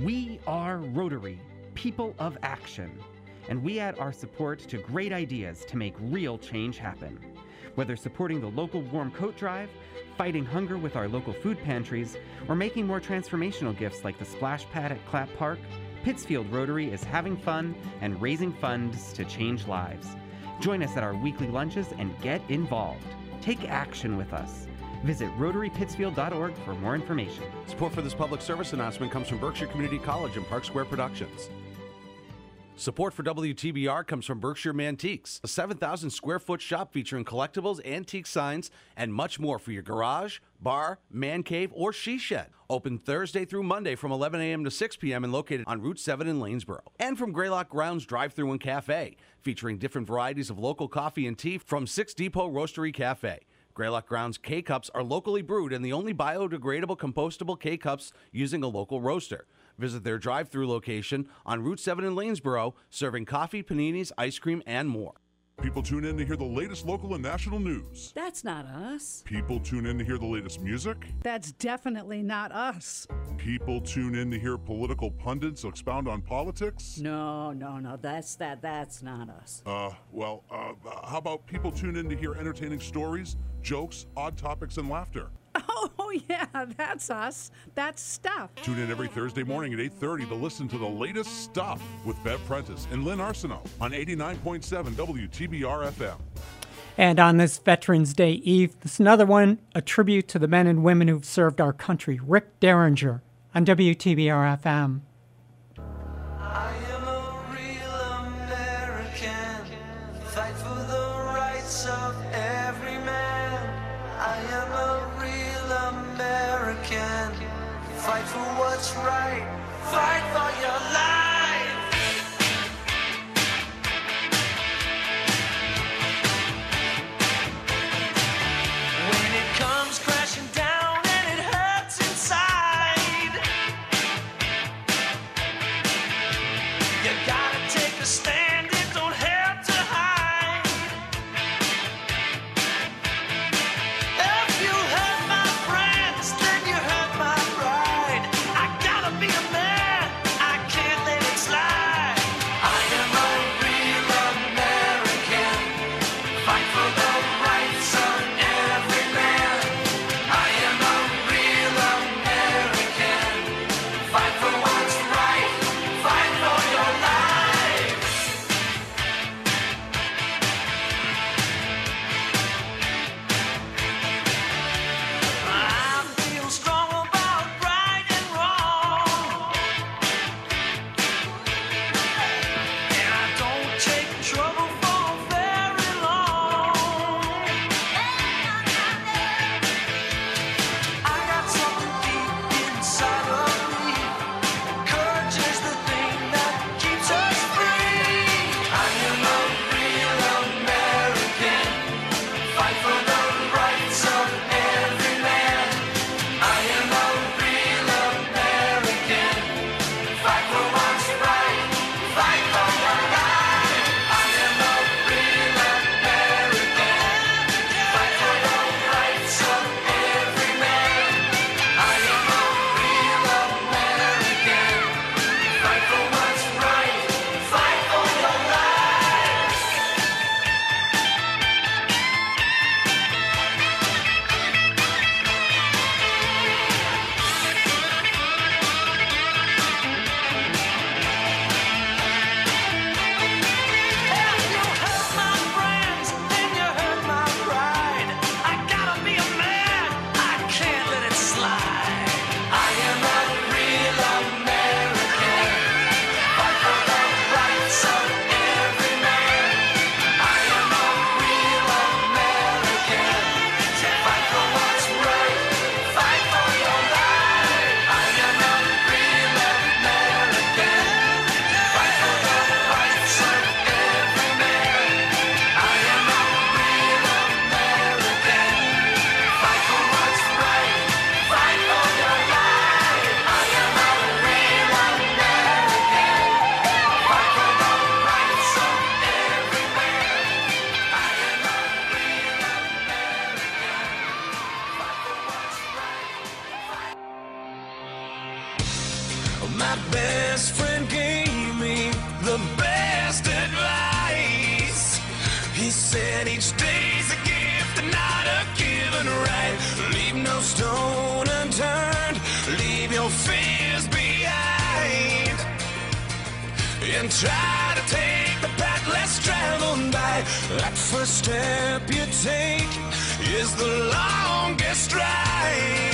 We are Rotary, people of action, and we add our support to great ideas to make real change happen. Whether supporting the local warm coat drive, fighting hunger with our local food pantries, or making more transformational gifts like the splash pad at Clapp Park, Pittsfield Rotary is having fun and raising funds to change lives. Join us at our weekly lunches and get involved. Take action with us. Visit Rotary Pittsfield dot org for more information. Support for this public service announcement comes from Berkshire Community College and Park Square Productions. Support for W T B R comes from Berkshire Mantiques, a seven thousand square foot shop featuring collectibles, antique signs, and much more for your garage, bar, man cave, or she shed. Open Thursday through Monday from eleven a m to six p m and located on Route seven in Lanesboro. And from Greylock Grounds Drive-Thru and Cafe, featuring different varieties of local coffee and tea from Six Depot Roastery Cafe. Greylock Grounds K-Cups are locally brewed and the only biodegradable compostable K-Cups using a local roaster. Visit their drive-thru location on Route seven in Lanesboro, serving coffee, paninis, ice cream, and more. People tune in to hear the latest local and national news. That's not us. People tune in to hear the latest music. That's definitely not us. People tune in to hear political pundits expound on politics. No, no, no, that's that. That's not us. Uh, well, uh, how about people tune in to hear entertaining stories, jokes, odd topics, and laughter? Oh, yeah, that's us. That's Stuff. Tune in every Thursday morning at eight thirty to listen to the latest Stuff with Bev Prentice and Lynn Arsenault on eighty-nine point seven W T B R F M. And on this Veterans Day Eve, this is another one, a tribute to the men and women who've served our country. Rick Derringer on W T B R F M. I am a real American. Fight for the Fight for what's right. Fight for your life. When it comes crashing down and it hurts inside, you gotta take a stand. It don't help to hide. If you hurt my friends, then you hurt my pride. I gotta be a man. I can't let it slide. I am a real American. Fight for the rights of every man. I am a real American. Fight for what's right. Fight for your life. I feel strong about right and wrong. And I don't take trouble for very long. I got something deep inside of me. Courage is the thing that keeps us free. I am a real American. Fight for the rights of every man. I am a real American. Fight for what's right. Fight for your life. I am a real American. Fight for the rights of every man. I am a real American. Fight for what's right. Fight for your life. If you hurt my friends, then you hurt my pride. I gotta be a man. I can't let it slide. I am a real American. Fight for the rights of every man. I am a real American. Fight for what's right. Fight for your life. I am a real American. Fight for the rights of every man. I am a real American. Fight for what's right. Fight for your life. I am a real American. Fight for the rights of every man. I am a real American. Fight for what's right. Fight. My best friend gave me the best advice. He said each day's a gift and not a given right. Leave no stone unturned, leave your fears behind. And try to take the path less traveled by. That first step you take is the longest ride.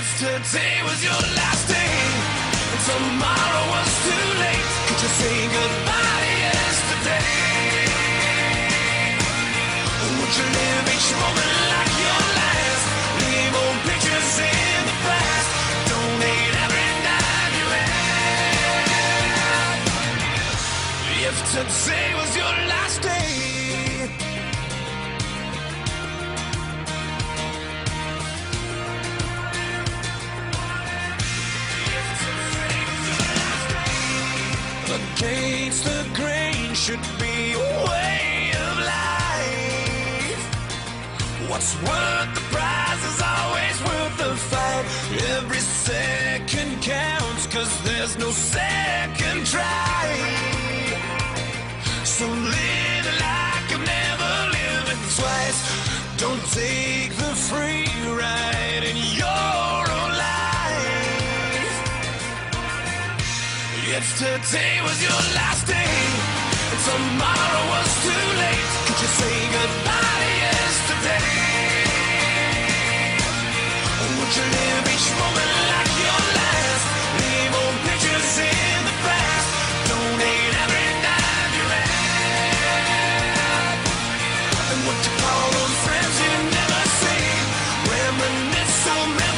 If today was your last day and tomorrow was too late, could you say goodbye to yesterday? Would you live each moment like your last? Leave old pictures in the past. Donate every dime you have. If today was your last day, against the grain should be a way of life. What's worth the prize is always worth the fight. Every second counts, cause there's no second try. So live like you've never lived it twice. Don't take the free ride in your own life. If today was your last day and tomorrow was too late, could you say goodbye to yesterday? Or would you live each moment like your last? Leave old pictures in the past. Donate every dime you have. And what you call those friends you never see, reminisce so many.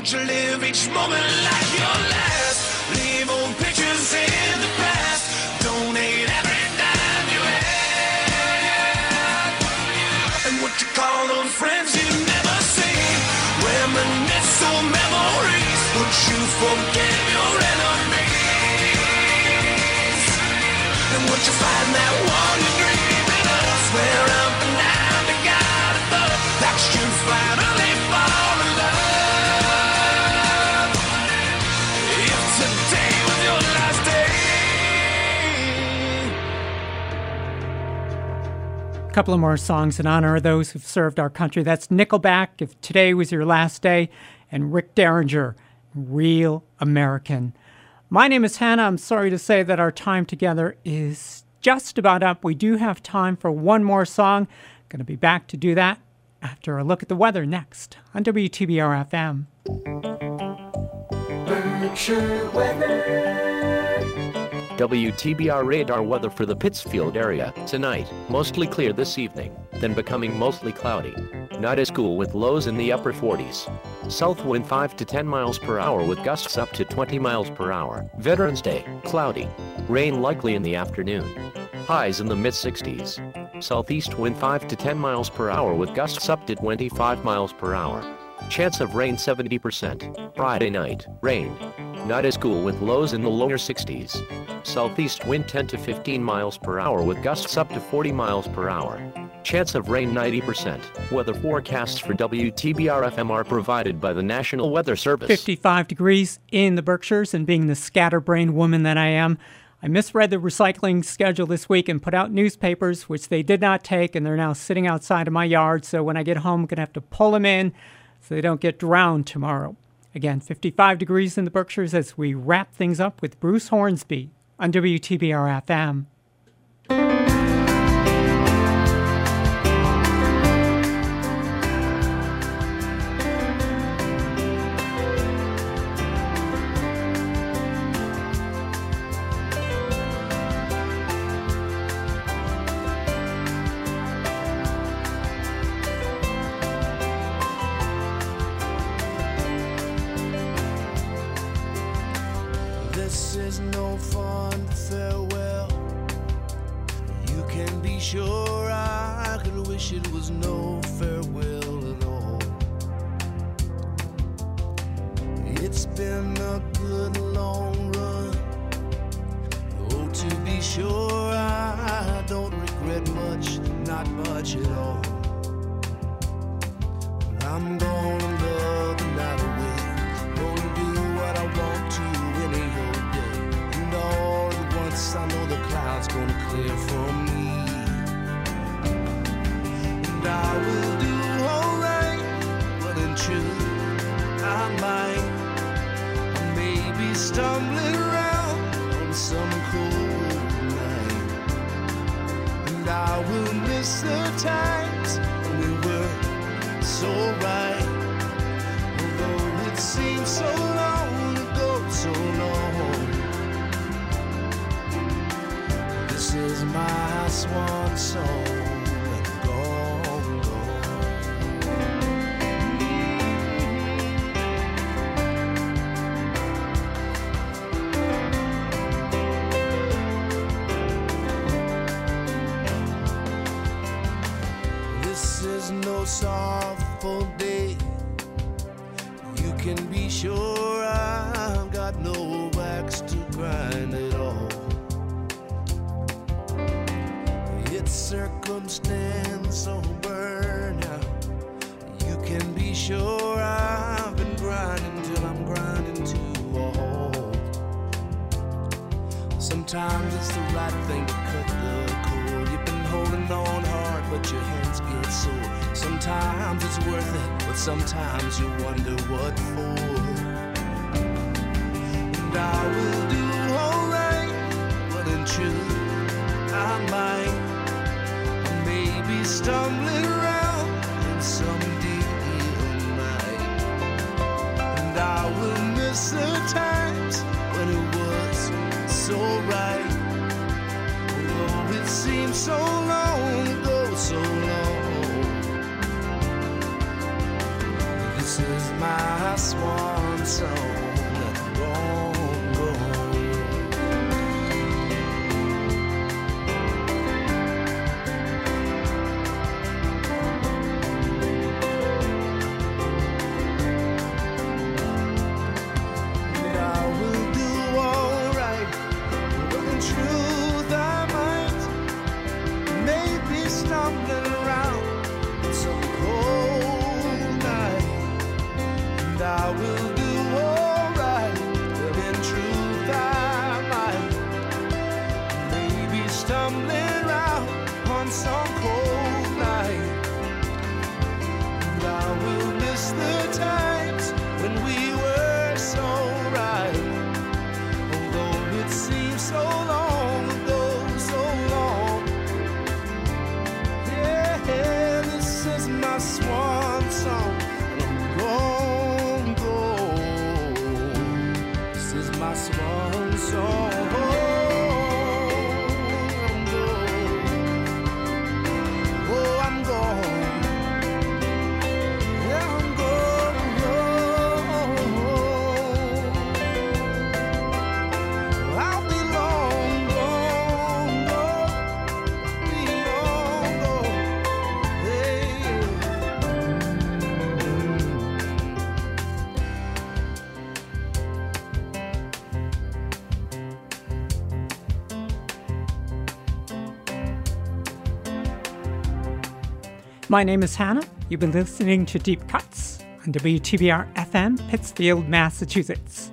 Don't you live each moment like your last. Leave old pictures in the past. Donate every dime you have. And what you call those friends you never see. Reminisce on memories. Would you forgive your enemies? And would you find that one you dream of? Swear up and down to God above that you finally fall in love. A couple of more songs in honor of those who've served our country. That's Nickelback, If Today Was Your Last Day, and Rick Derringer, Real American. My name is Hannah. I'm sorry to say that our time together is just about up. We do have time for one more song. Going to be back to do that after a look at the weather next on W T B R F M. Berkshire weather. W T B R radar weather for the Pittsfield area. Tonight, mostly clear this evening, then becoming mostly cloudy. Night is cool with lows in the upper forties. South wind five to ten miles per hour with gusts up to twenty miles per hour. Veterans Day, cloudy. Rain likely in the afternoon. Highs in the mid sixties. Southeast wind five to ten miles per hour with gusts up to twenty-five miles per hour. Chance of rain seventy percent. Friday night, rain. Night is cool with lows in the lower sixties. Southeast wind ten to fifteen miles per hour with gusts up to forty miles per hour. Chance of rain ninety percent. Weather forecasts for W T B R F M are provided by the National Weather Service. fifty-five degrees in the Berkshires, and being the scatterbrained woman that I am, I misread the recycling schedule this week and put out newspapers, which they did not take, and they're now sitting outside of my yard. So when I get home, I'm going to have to pull them in so they don't get drowned tomorrow. Again, fifty-five degrees in the Berkshires as we wrap things up with Bruce Hornsby on W T B R F M. This is my swan song. My name is Hannah. You've been listening to Deep Cuts on W T B R F M, Pittsfield, Massachusetts.